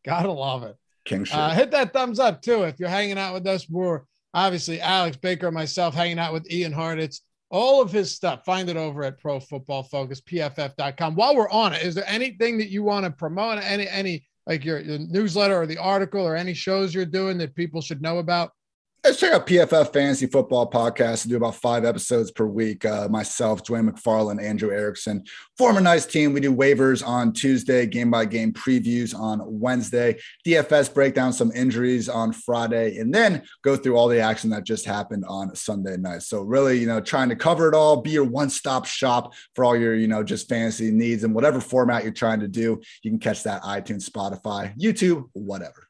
Gotta love it. King shit. Hit that thumbs up, too, if you're hanging out with us. We're obviously Alex Baker and myself hanging out with Ian Hartitz. All of his stuff, find it over at Pro Football Focus, PFF.com. While we're on it, is there anything that you want to promote, any like your newsletter or the article or any shows you're doing that people should know about? Let's check out PFF Fantasy Football Podcast. We do about 5 episodes per week. Myself, Dwayne McFarland, Andrew Erickson, former nice team. We do waivers on Tuesday, game-by-game previews on Wednesday, DFS breakdown, some injuries on Friday, and then go through all the action that just happened on Sunday night. So really, you know, trying to cover it all, be your one-stop shop for all your, you know, just fantasy needs and whatever format you're trying to do. You can catch that iTunes, Spotify, YouTube, whatever.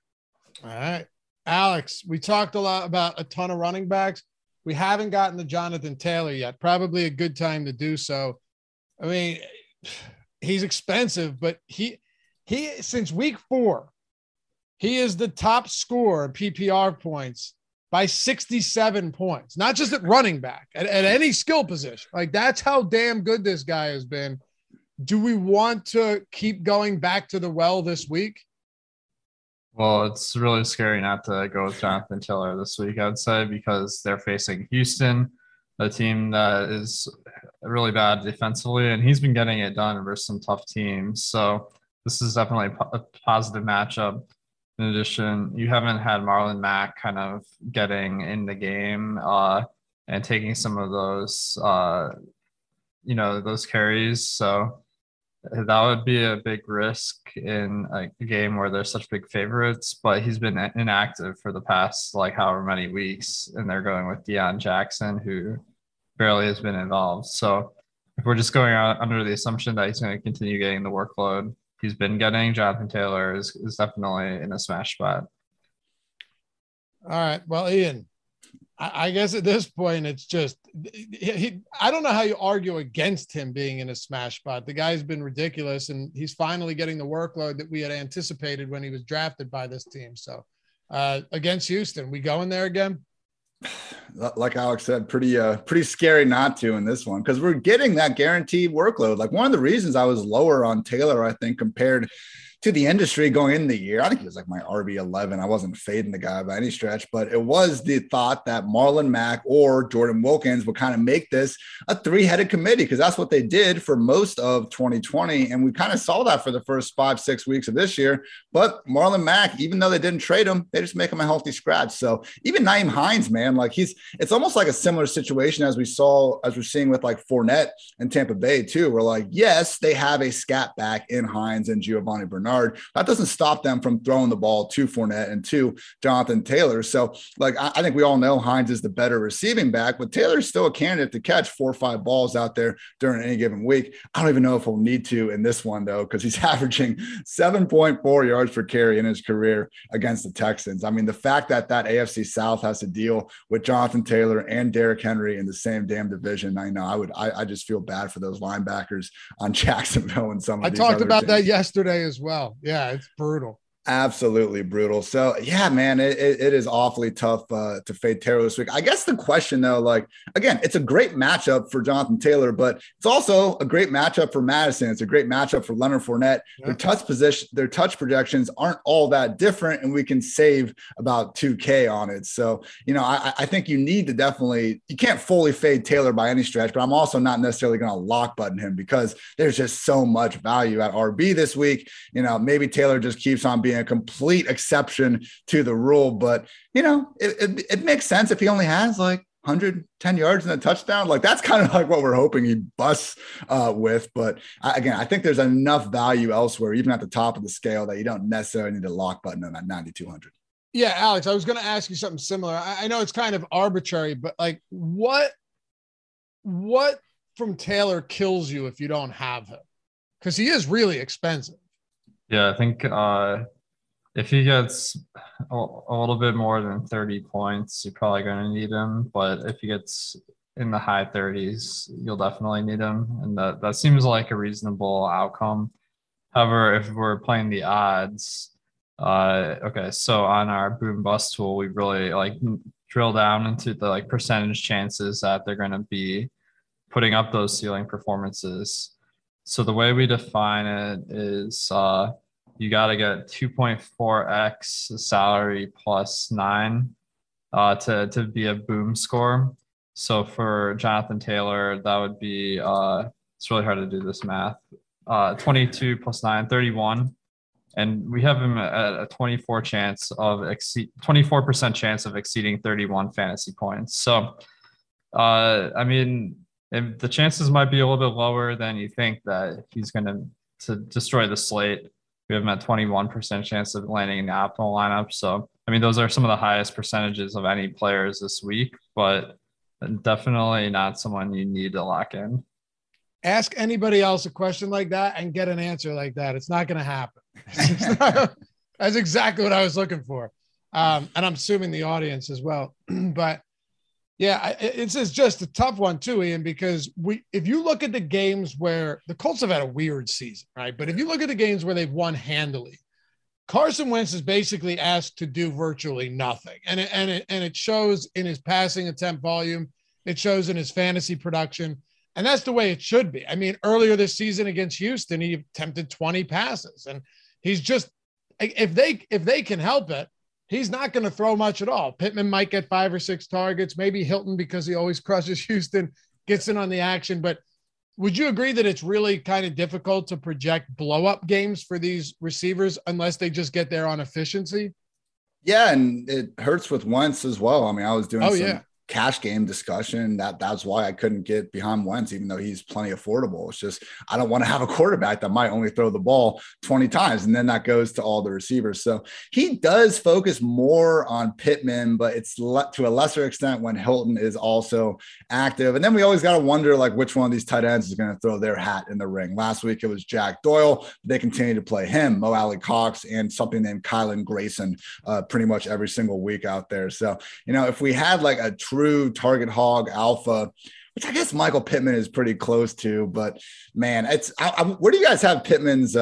All right. Alex, we talked a lot about a ton of running backs. We haven't gotten to Jonathan Taylor yet. Probably a good time to do so. I mean, he's expensive, but he since week 4, he is the top scorer PPR points by 67 points, not just at running back, at any skill position. Like, that's how damn good this guy has been. Do we want to keep going back to the well this week? Well, it's really scary not to go with Jonathan Taylor this week, I would say, because they're facing Houston, a team that is really bad defensively, and he's been getting it done versus some tough teams. So this is definitely a positive matchup. In addition, you haven't had Marlon Mack kind of getting in the game and taking some of those, you know, those carries. So that would be a big risk in a game where they're such big favorites, but he's been inactive for the past, like, however many weeks, and they're going with Deion Jackson, who barely has been involved. So if we're just going out under the assumption that he's going to continue getting the workload he's been getting, Jonathan Taylor is definitely in a smash spot. All right. Well, Ian, I guess at this point, it's just I don't know how you argue against him being in a smash spot. The guy's been ridiculous, and he's finally getting the workload that we had anticipated when he was drafted by this team. So against Houston, we going there again? Like Alex said, pretty scary not to in this one, because we're getting that guaranteed workload. Like, one of the reasons I was lower on Taylor, I think, compared to the industry going into the year. I think he was like my RB11. I wasn't fading the guy by any stretch, but it was the thought that Marlon Mack or Jordan Wilkins would kind of make this a three-headed committee, because that's what they did for most of 2020. And we kind of saw that for the first 5-6 weeks of this year. But Marlon Mack, even though they didn't trade him, they just make him a healthy scratch. So even Nyheim Hines, man, like, it's almost like a similar situation as we're seeing with, like, Fournette and Tampa Bay too. We're like, yes, they have a scat back in Hines and Giovanni Bernard. That doesn't stop them from throwing the ball to Fournette and to Jonathan Taylor. So, like, I think we all know Hines is the better receiving back, but Taylor's still a candidate to catch 4 or 5 balls out there during any given week. I don't even know if he'll need to in this one, though, because he's averaging 7.4 yards per carry in his career against the Texans. I mean, the fact that AFC South has to deal with Jonathan Taylor and Derrick Henry in the same damn division, I know I just feel bad for those linebackers on Jacksonville and some of these other teams. I talked about that yesterday as well. Yeah, it's brutal. Absolutely brutal. So, yeah, man, it is awfully tough to fade Taylor this week. I guess the question, though, like, again, it's a great matchup for Jonathan Taylor, but it's also a great matchup for Madison. It's a great matchup for Leonard Fournette. Yeah. Their touch projections aren't all that different, and we can save about 2K on it. So, you know, I think you need to definitely – you can't fully fade Taylor by any stretch, but I'm also not necessarily going to lock button him because there's just so much value at RB this week. You know, maybe Taylor just keeps on being a complete exception to the rule, but, you know, it makes sense if he only has like 110 yards and a touchdown. Like, that's kind of like what we're hoping he busts with. But again, I think there's enough value elsewhere, even at the top of the scale, that you don't necessarily need to lock button on that 9,200. Yeah, Alex, I was going to ask you something similar. I know it's kind of arbitrary, but like what from Taylor kills you if you don't have him? Because he is really expensive. Yeah, I think if he gets a little bit more than 30 points, you're probably going to need him. But if he gets in the high 30s, you'll definitely need him. And that seems like a reasonable outcome. However, if we're playing the odds, okay, so on our boom bust tool, we really like drill down into the like percentage chances that they're going to be putting up those ceiling performances. So the way we define it is you got to get 2.4x salary plus 9 to be a boom score. So for Jonathan Taylor, that would be, it's really hard to do this math, 22 plus 9, 31. And we have him at a 24% chance of exceeding 31 fantasy points. So, I mean, the chances might be a little bit lower than you think that he's going to destroy the slate. We have him at 21% chance of landing in the optimal lineup. So, I mean, those are some of the highest percentages of any players this week, but definitely not someone you need to lock in. Ask anybody else a question like that and get an answer like that. It's not going to happen. That's exactly what I was looking for. And I'm assuming the audience as well. But yeah, it's just a tough one too, Ian, because if you look at the games where the Colts have had a weird season, right? But if you look at the games where they've won handily, Carson Wentz is basically asked to do virtually nothing. And it shows in his passing attempt volume. It shows in his fantasy production. And that's the way it should be. I mean, earlier this season against Houston, he attempted 20 passes. And he's just, if they can help it, he's not going to throw much at all. Pittman might get 5 or 6 targets, maybe Hilton, because he always crushes Houston, gets in on the action. But would you agree that it's really kind of difficult to project blow-up games for these receivers unless they just get there on efficiency? Yeah, and it hurts with Wentz as well. I mean, I was doing cash game discussion. That's why I couldn't get behind Wentz, even though he's plenty affordable. It's just, I don't want to have a quarterback that might only throw the ball 20 times. And then that goes to all the receivers. So he does focus more on Pittman, but it's to a lesser extent when Hilton is also active. And then we always got to wonder like which one of these tight ends is going to throw their hat in the ring. Last week, it was Jack Doyle. They continue to play him, Mo Alley Cox, and something named Kylan Grayson pretty much every single week out there. So, you know, if we had like a true target hog alpha, which I guess Michael Pittman is pretty close to, but man, where do you guys have Pittman's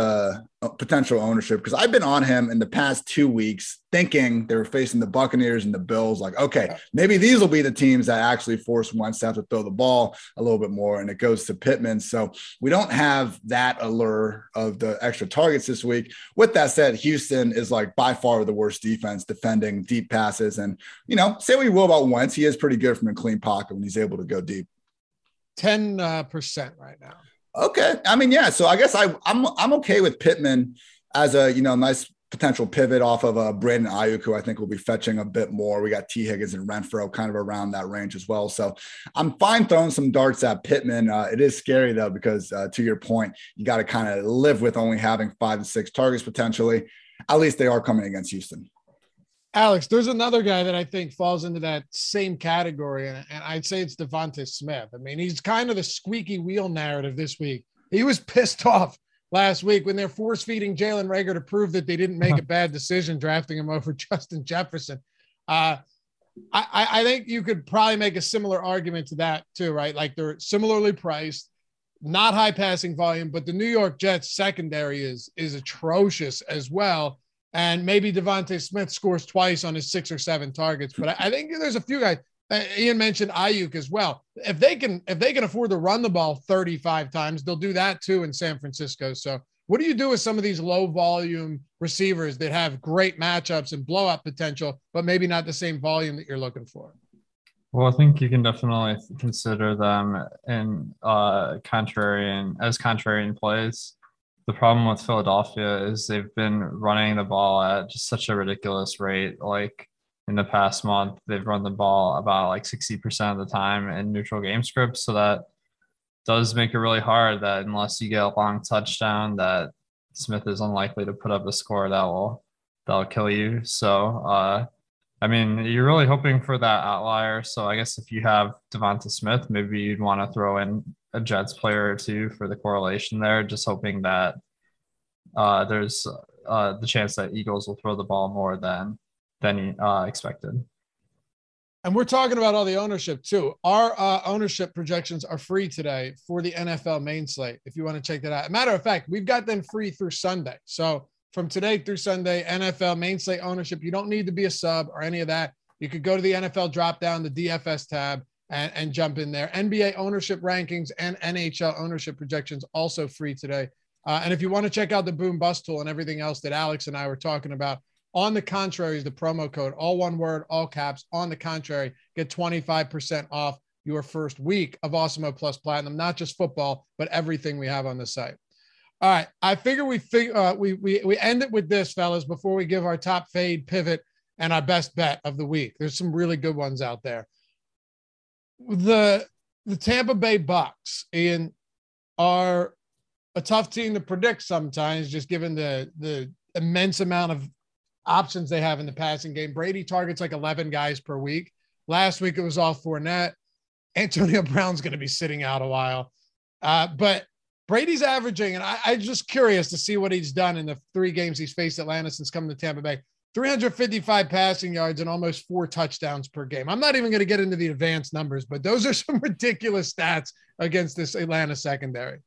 potential ownership? Because I've been on him in the past 2 weeks thinking they were facing the Buccaneers and the Bills. Like, okay, maybe these will be the teams that actually force Wentz to have to throw the ball a little bit more, and it goes to Pittman. So we don't have that allure of the extra targets this week. With that said, Houston is like by far the worst defense defending deep passes. And, you know, say what you will about Wentz, he is pretty good from a clean pocket when he's able to go deep. 10% right now. Okay. I mean, yeah. So I guess I'm okay with Pittman as a, you know, nice potential pivot off of Brandon Ayuk, who I think will be fetching a bit more. We got T. Higgins and Renfrow kind of around that range as well. So I'm fine throwing some darts at Pittman. It is scary though, because to your point, you got to kind of live with only having 5 to 6 targets potentially. At least they are coming against Houston. Alex, there's another guy that I think falls into that same category, and I'd say it's Devonta Smith. I mean, he's kind of the squeaky wheel narrative this week. He was pissed off last week when they're force-feeding Jalen Reagor to prove that they didn't make a bad decision drafting him over Justin Jefferson. I think you could probably make a similar argument to that too, right? Like they're similarly priced, not high passing volume, but the New York Jets secondary is atrocious as well. And maybe Devonta Smith scores twice on his 6 or 7 targets. But I think there's a few guys. Ian mentioned Ayuk as well. If they can afford to run the ball 35 times, they'll do that too in San Francisco. So what do you do with some of these low volume receivers that have great matchups and blow up potential, but maybe not the same volume that you're looking for? Well, I think you can definitely consider them in contrarian plays. The problem with Philadelphia is they've been running the ball at just such a ridiculous rate. Like in the past month, they've run the ball about like 60% of the time in neutral game scripts. So that does make it really hard that unless you get a long touchdown, that Smith is unlikely to put up a score that'll kill you. So, I mean, you're really hoping for that outlier. So I guess if you have Devonta Smith, maybe you'd want to throw in a Jets player or two for the correlation there, just hoping that there's the chance that Eagles will throw the ball more than expected. And we're talking about all the ownership too. Our ownership projections are free today for the NFL main slate, if you want to check that out. As a matter of fact, we've got them free through Sunday. So from today through Sunday, NFL main slate ownership, you don't need to be a sub or any of that. You could go to the NFL drop down, the DFS tab, and jump in there. NBA ownership rankings and NHL ownership projections also free today. And if you want to check out the boom bust tool and everything else that Alex and I were talking about, On the Contrary is the promo code, all one word, all caps, On the Contrary. Get 25% off your first week of Awesemo Plus Platinum, not just football, but everything we have on the site. All right, I figure we end it with this, fellas, before we give our top fade, pivot, and our best bet of the week. There's some really good ones out there. The Tampa Bay Bucs, Ian, are a tough team to predict sometimes, just given the immense amount of options they have in the passing game. Brady targets like 11 guys per week. Last week it was all Fournette. Antonio Brown's going to be sitting out a while. But Brady's averaging, and I'm just curious to see what he's done in the three games he's faced Atlanta since coming to Tampa Bay, 355 passing yards and almost 4 touchdowns per game. I'm not even going to get into the advanced numbers, but those are some ridiculous stats against this Atlanta secondary.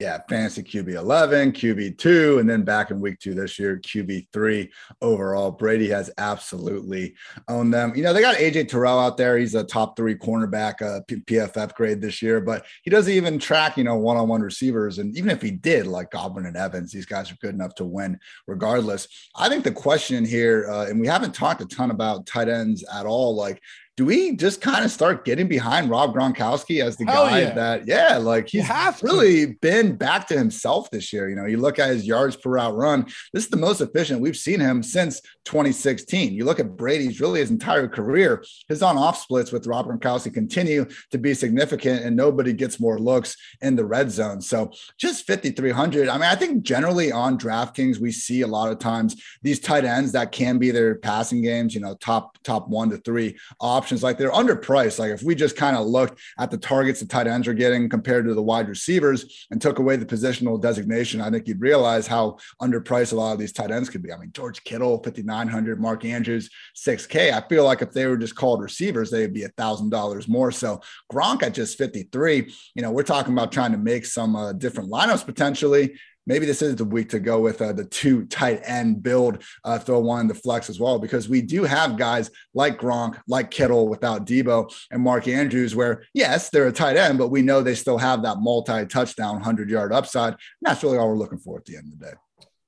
Yeah, fantasy QB 11, QB 2, and then back in week 2 this year, QB 3 overall. Brady has absolutely owned them. You know, they got AJ Terrell out there. He's a top 3 cornerback, PFF grade this year, but he doesn't even track, you know, one-on-one receivers. And even if he did, like Godwin and Evans, these guys are good enough to win regardless. I think the question here, and we haven't talked a ton about tight ends at all, like, do we just kind of start getting behind Rob Gronkowski as the guy that, like he's really been back to himself this year? You know, you look at his yards per route run. This is the most efficient we've seen him since 2016. You look at Brady's really his entire career. His on-off splits with Rob Gronkowski continue to be significant, and nobody gets more looks in the red zone. So just 5,300. I mean, I think generally on DraftKings, we see a lot of times these tight ends that can be their passing games, you know, top 1 to 3 options. Like they're underpriced. Like if we just kind of looked at the targets the tight ends are getting compared to the wide receivers and took away the positional designation, I think you'd realize how underpriced a lot of these tight ends could be. I mean, George Kittle, 5,900, Mark Andrews, 6K. I feel like if they were just called receivers, they'd be $1,000 more. So Gronk at just 53, you know, we're talking about trying to make some different lineups potentially. Maybe this is the week to go with the 2 tight end build, throw one in the flex as well, because we do have guys like Gronk, like Kittle without Debo and Mark Andrews, where yes, they're a tight end, but we know they still have that multi-touchdown 100-yard upside. And that's really all we're looking for at the end of the day.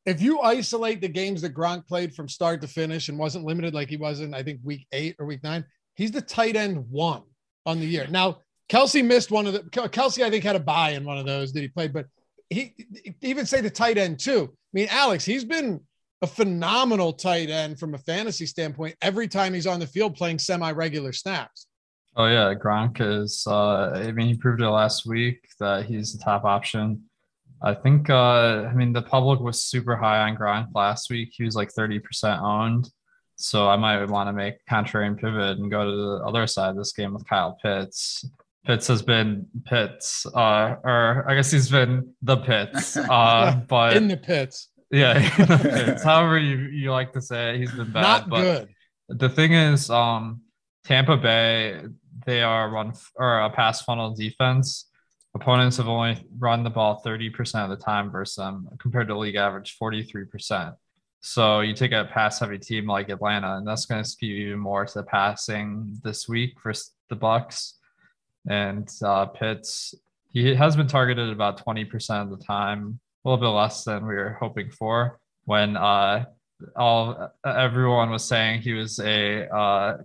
If you isolate the games that Gronk played from start to finish and wasn't limited like he was in, I think, week 8 or week 9, he's the tight end 1 on the year. Now, Kelsey missed one of the – Kelsey, I think, had a bye in one of those that he played, but – even say the tight end too. I mean, Alex, he's been a phenomenal tight end from a fantasy standpoint every time he's on the field playing semi-regular snaps. Oh yeah. Gronk is, I mean, he proved it last week that he's the top option. I think, I mean, the public was super high on Gronk last week. He was like 30% owned. So I might want to make contrarian pivot and go to the other side of this game with Kyle Pitts. Pitts has been or I guess he's been the Pitts, but in the Pitts. Yeah, in the Pitts. However you like to say it, he's been bad. Not but good. The thing is, Tampa Bay, they are a pass funnel defense. Opponents have only run the ball 30% of the time versus them, compared to league average 43%. So you take a pass heavy team like Atlanta, and that's going to skew you more to the passing this week for the Bucs. And Pitts, he has been targeted about 20% of the time, a little bit less than we were hoping for when everyone was saying he was a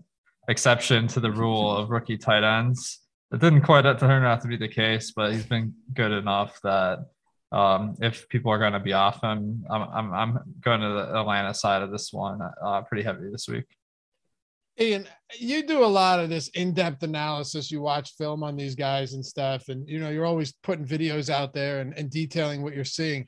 exception to the rule of rookie tight ends. It didn't quite turn out to be the case, but he's been good enough that if people are going to be off him, I'm going to the Atlanta side of this one pretty heavy this week. Ian, you do a lot of this in-depth analysis. You watch film on these guys and stuff, and you know, you're always putting videos out there and detailing what you're seeing.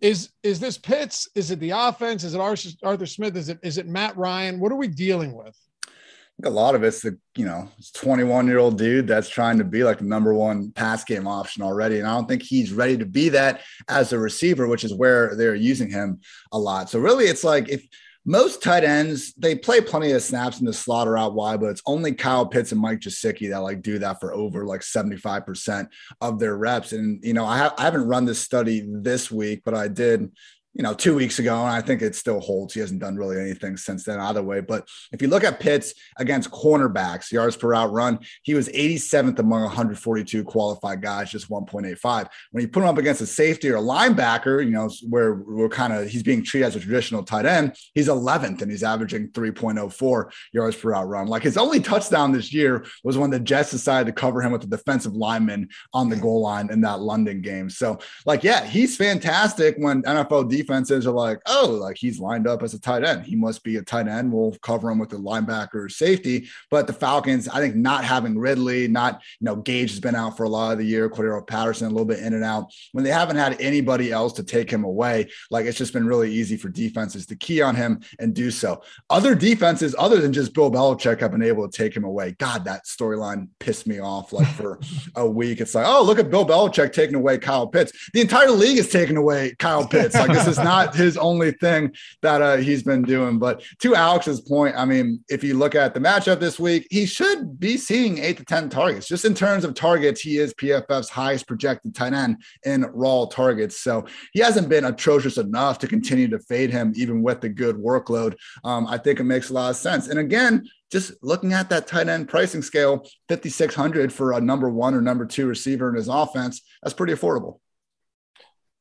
Is this Pitts? Is it the offense? Is it Arthur Smith? Is it Matt Ryan? What are we dealing with? I think a lot of it's the, you know, 21-year-old dude that's trying to be like the number one pass game option already. And I don't think he's ready to be that as a receiver, which is where they're using him a lot. So really it's like, if most tight ends, they play plenty of snaps in the slot or out wide, but it's only Kyle Pitts and Mike Gesicki that like do that for over like 75% of their reps. And, you know, I haven't run this study this week, but I did, you know, 2 weeks ago, and I think it still holds. He hasn't done really anything since then either way. But if you look at Pitts against cornerbacks, yards per out run, he was 87th among 142 qualified guys, just 1.85. When you put him up against a safety or a linebacker, you know, where we're kind of, he's being treated as a traditional tight end, he's 11th and he's averaging 3.04 yards per out run. Like, his only touchdown this year was when the Jets decided to cover him with a defensive lineman on the goal line in that London game. So like, yeah, he's fantastic when NFL defenses are like, oh, like, he's lined up as a tight end, he must be a tight end, we'll cover him with a linebacker or safety. But the Falcons, I think, not having Ridley, not, you know, Gage has been out for a lot of the year, Cordero Patterson a little bit in and out, when they haven't had anybody else to take him away, like, it's just been really easy for defenses to key on him and do so. Other defenses other than just Bill Belichick have been able to take him away. God, that storyline pissed me off like for a week. It's like, oh, look at Bill Belichick taking away Kyle Pitts. The entire league is taking away Kyle Pitts. Like, this is not his only thing that he's been doing. But to Alex's point, I mean, if you look at the matchup this week, he should be seeing 8 to 10 targets. Just in terms of targets, he is PFF's highest projected tight end in raw targets. So he hasn't been atrocious enough to continue to fade him, even with the good workload. I think it makes a lot of sense. And again, just looking at that tight end pricing scale, 5,600 for a number one or number two receiver in his offense, that's pretty affordable.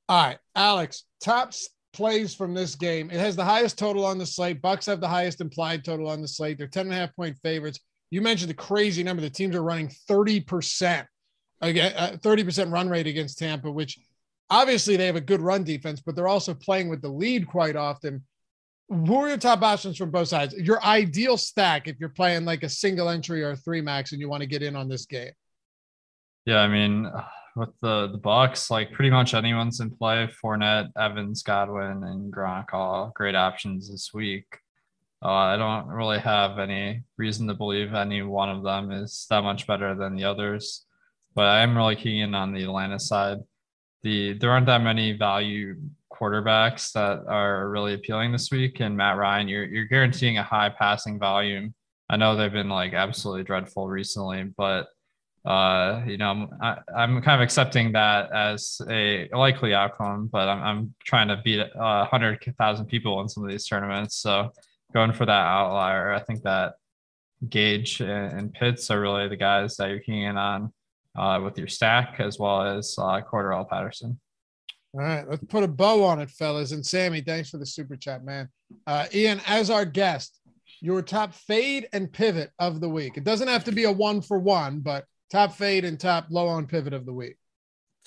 All right, Alex, top plays from this game. It has the highest total on the slate. Bucks have the highest implied total on the slate. They're 10.5-point favorites. You mentioned the crazy number. The teams are running 30%, again, 30% run rate against Tampa, which obviously they have a good run defense, but they're also playing with the lead quite often. Who are your top options from both sides? Your ideal stack if you're playing like a single entry or a three max and you want to get in on this game. Yeah, I mean, with the Bucs, like, pretty much anyone's in play. Fournette, Evans, Godwin, and Gronk, all great options this week. I don't really have any reason to believe any one of them is that much better than the others, but I'm really keying in on the Atlanta side. There aren't that many value quarterbacks that are really appealing this week, and Matt Ryan, you're guaranteeing a high passing volume. I know they've been, like, absolutely dreadful recently, but you know, I'm kind of accepting that as a likely outcome, but I'm trying to beat 100,000 people in some of these tournaments. So going for that outlier, I think that Gage and Pitts are really the guys that you're keying in on with your stack, as well as Cordell Patterson. All right, let's put a bow on it, fellas. And Sammy, thanks for the super chat, man. Ian, as our guest, your top fade and pivot of the week. It doesn't have to be a one for one, but top fade and top low on pivot of the week.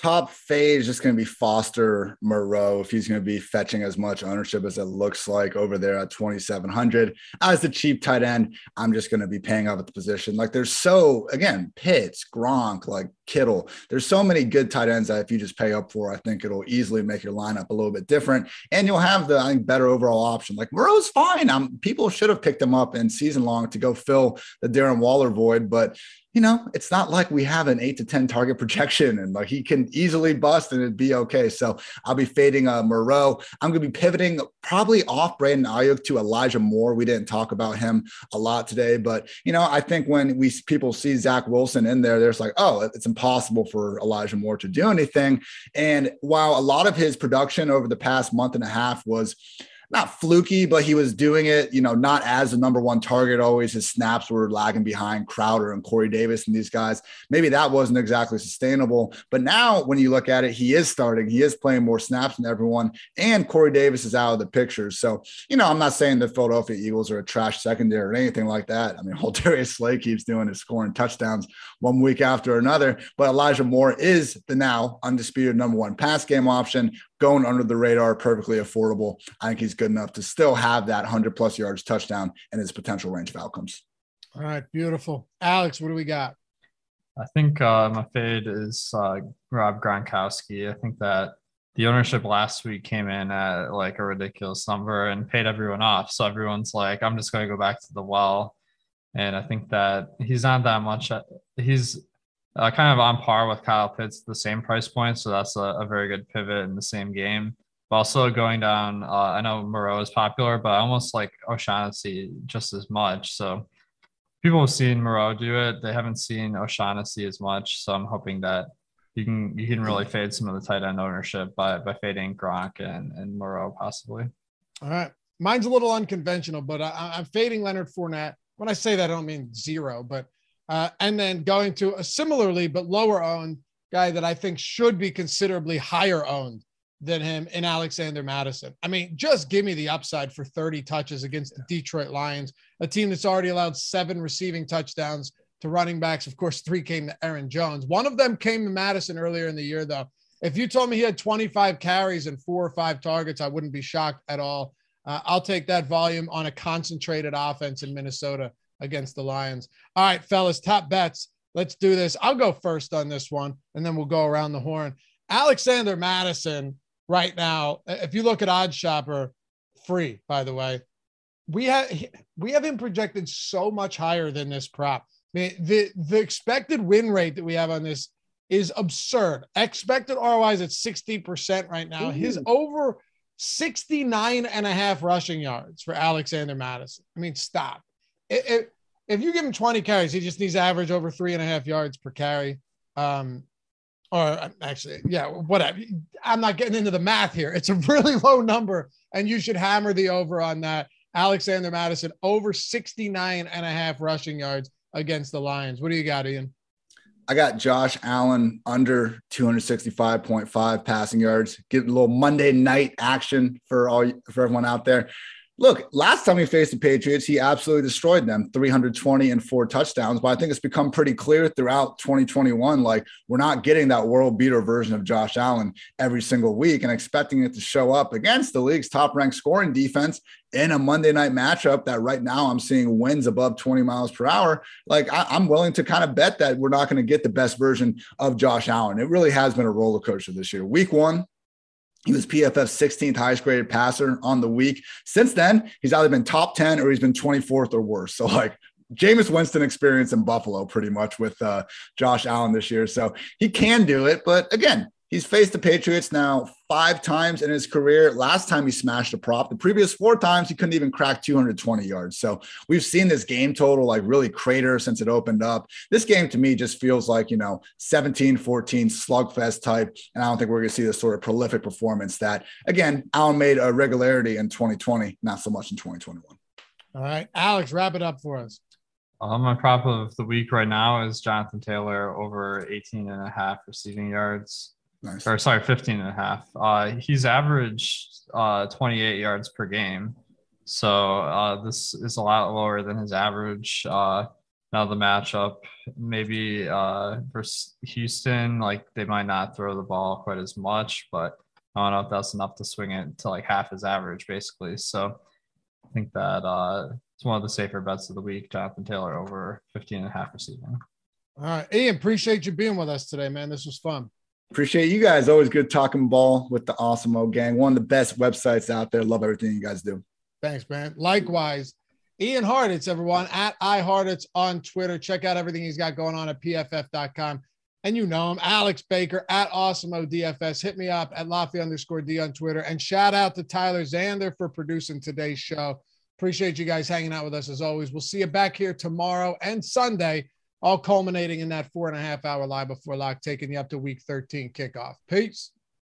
Top fade is just going to be Foster Moreau, if he's going to be fetching as much ownership as it looks like over there at 2,700. As the cheap tight end, I'm just going to be paying up at the position. Like, there's so, again, Pitts, Gronk, like Kittle, there's so many good tight ends that if you just pay up for, I think it'll easily make your lineup a little bit different. And you'll have the, I think, better overall option. Like, Moreau's fine. People should have picked him up in season long to go fill the Darren Waller void, but you know, it's not like we have an 8 to 10 target projection, and like, he can easily bust and it'd be okay. So I'll be fading Moreau. I'm going to be pivoting probably off Brandon Ayuk to Elijah Moore. We didn't talk about him a lot today, but you know, I think when people see Zach Wilson in there, they're just like, oh, it's impossible for Elijah Moore to do anything. And while a lot of his production over the past month and a half was not fluky, but he was doing it, you know, not as the number one target always. His snaps were lagging behind Crowder and Corey Davis and these guys. Maybe that wasn't exactly sustainable. But now when you look at it, he is starting. He is playing more snaps than everyone. And Corey Davis is out of the picture. So, you know, I'm not saying the Philadelphia Eagles are a trash secondary or anything like that. I mean, Darius Slay keeps doing his scoring touchdowns one week after another. But Elijah Moore is the now undisputed number one pass game option, going under the radar, perfectly affordable. I think he's good enough to still have that 100-plus yards touchdown and his potential range of outcomes. All right, beautiful. Alex, what do we got? I think my fade is Rob Gronkowski. I think that the ownership last week came in at like a ridiculous number and paid everyone off. So everyone's like, I'm just going to go back to the well. And I think that he's not that much. He's kind of on par with Kyle Pitts, the same price point. So that's a very good pivot in the same game. But also going down, I know Moreau is popular, but I almost like O'Shaughnessy just as much. So people have seen Moreau do it. They haven't seen O'Shaughnessy as much. So I'm hoping that you can really fade some of the tight end ownership by fading Gronk and Moreau possibly. All right. Mine's a little unconventional, but I'm fading Leonard Fournette. When I say that, I don't mean zero, but and then going to a similarly but lower owned guy that I think should be considerably higher owned than him in Alexander Mattison. I mean, just give me the upside for 30 touches against the Detroit Lions, a team that's already allowed 7 receiving touchdowns to running backs. Of course, 3 came to Aaron Jones. One of them came to Madison earlier in the year, though. If you told me he had 25 carries and 4 or 5 targets, I wouldn't be shocked at all. I'll take that volume on a concentrated offense in Minnesota against the Lions. All right, fellas, top bets. Let's do this. I'll go first on this one, and then we'll go around the horn. Alexander Mattison right now, if you look at Oddshopper, free, by the way, we have him projected so much higher than this prop. I mean, the expected win rate that we have on this is absurd. Expected ROI is at 60% right now. His over 69.5 rushing yards for Alexander Mattison. I mean, stop. If you give him 20 carries, he just needs to average over 3.5 yards per carry. Or actually, yeah, whatever. I'm not getting into the math here. It's a really low number, and you should hammer the over on that. Alexander Mattison, over 69.5 rushing yards against the Lions. What do you got, Ian? I got Josh Allen under 265.5 passing yards. Get a little Monday night action for everyone out there. Look, last time he faced the Patriots, he absolutely destroyed them, 320 and 4 touchdowns. But I think it's become pretty clear throughout 2021, like we're not getting that world beater version of Josh Allen every single week and expecting it to show up against the league's top-ranked scoring defense in a Monday night matchup that right now I'm seeing winds above 20 miles per hour. Like I'm willing to kind of bet that we're not going to get the best version of Josh Allen. It really has been a roller coaster this year. Week 1, he was PFF's 16th highest graded passer on the week. Since then, he's either been top 10 or he's been 24th or worse. So like Jameis Winston experience in Buffalo pretty much with Josh Allen this year. So he can do it. But again, he's faced the Patriots now 5 times in his career. Last time he smashed a prop. The previous 4 times, he couldn't even crack 220 yards. So we've seen this game total like really crater since it opened up. This game to me just feels like, 17-14 slugfest type. And I don't think we're going to see this sort of prolific performance that, again, Allen made a regularity in 2020, not so much in 2021. All right, Alex, wrap it up for us. My prop of the week right now is Jonathan Taylor over 18.5 receiving yards. Nice. Or sorry, 15.5. He's averaged 28 yards per game. So this is a lot lower than his average. Now the matchup, maybe versus Houston, like they might not throw the ball quite as much, but I don't know if that's enough to swing it to like half his average basically. So I think that it's one of the safer bets of the week, Jonathan Taylor over 15.5 receiving. All right, Ian, appreciate you being with us today, man. This was fun. Appreciate you guys. Always good talking ball with the Awesemo gang. One of the best websites out there. Love everything you guys do. Thanks, man. Likewise, Ian Hartitz, everyone, at iHartitz on Twitter. Check out everything he's got going on at pff.com. And you know him, Alex Baker, at Awesemo DFS. Hit me up at Laffy_D on Twitter. And shout out to Tyler Zander for producing today's show. Appreciate you guys hanging out with us as always. We'll see you back here tomorrow and Sunday, all culminating in that 4.5-hour live before lock, taking you up to week 13 kickoff. Peace.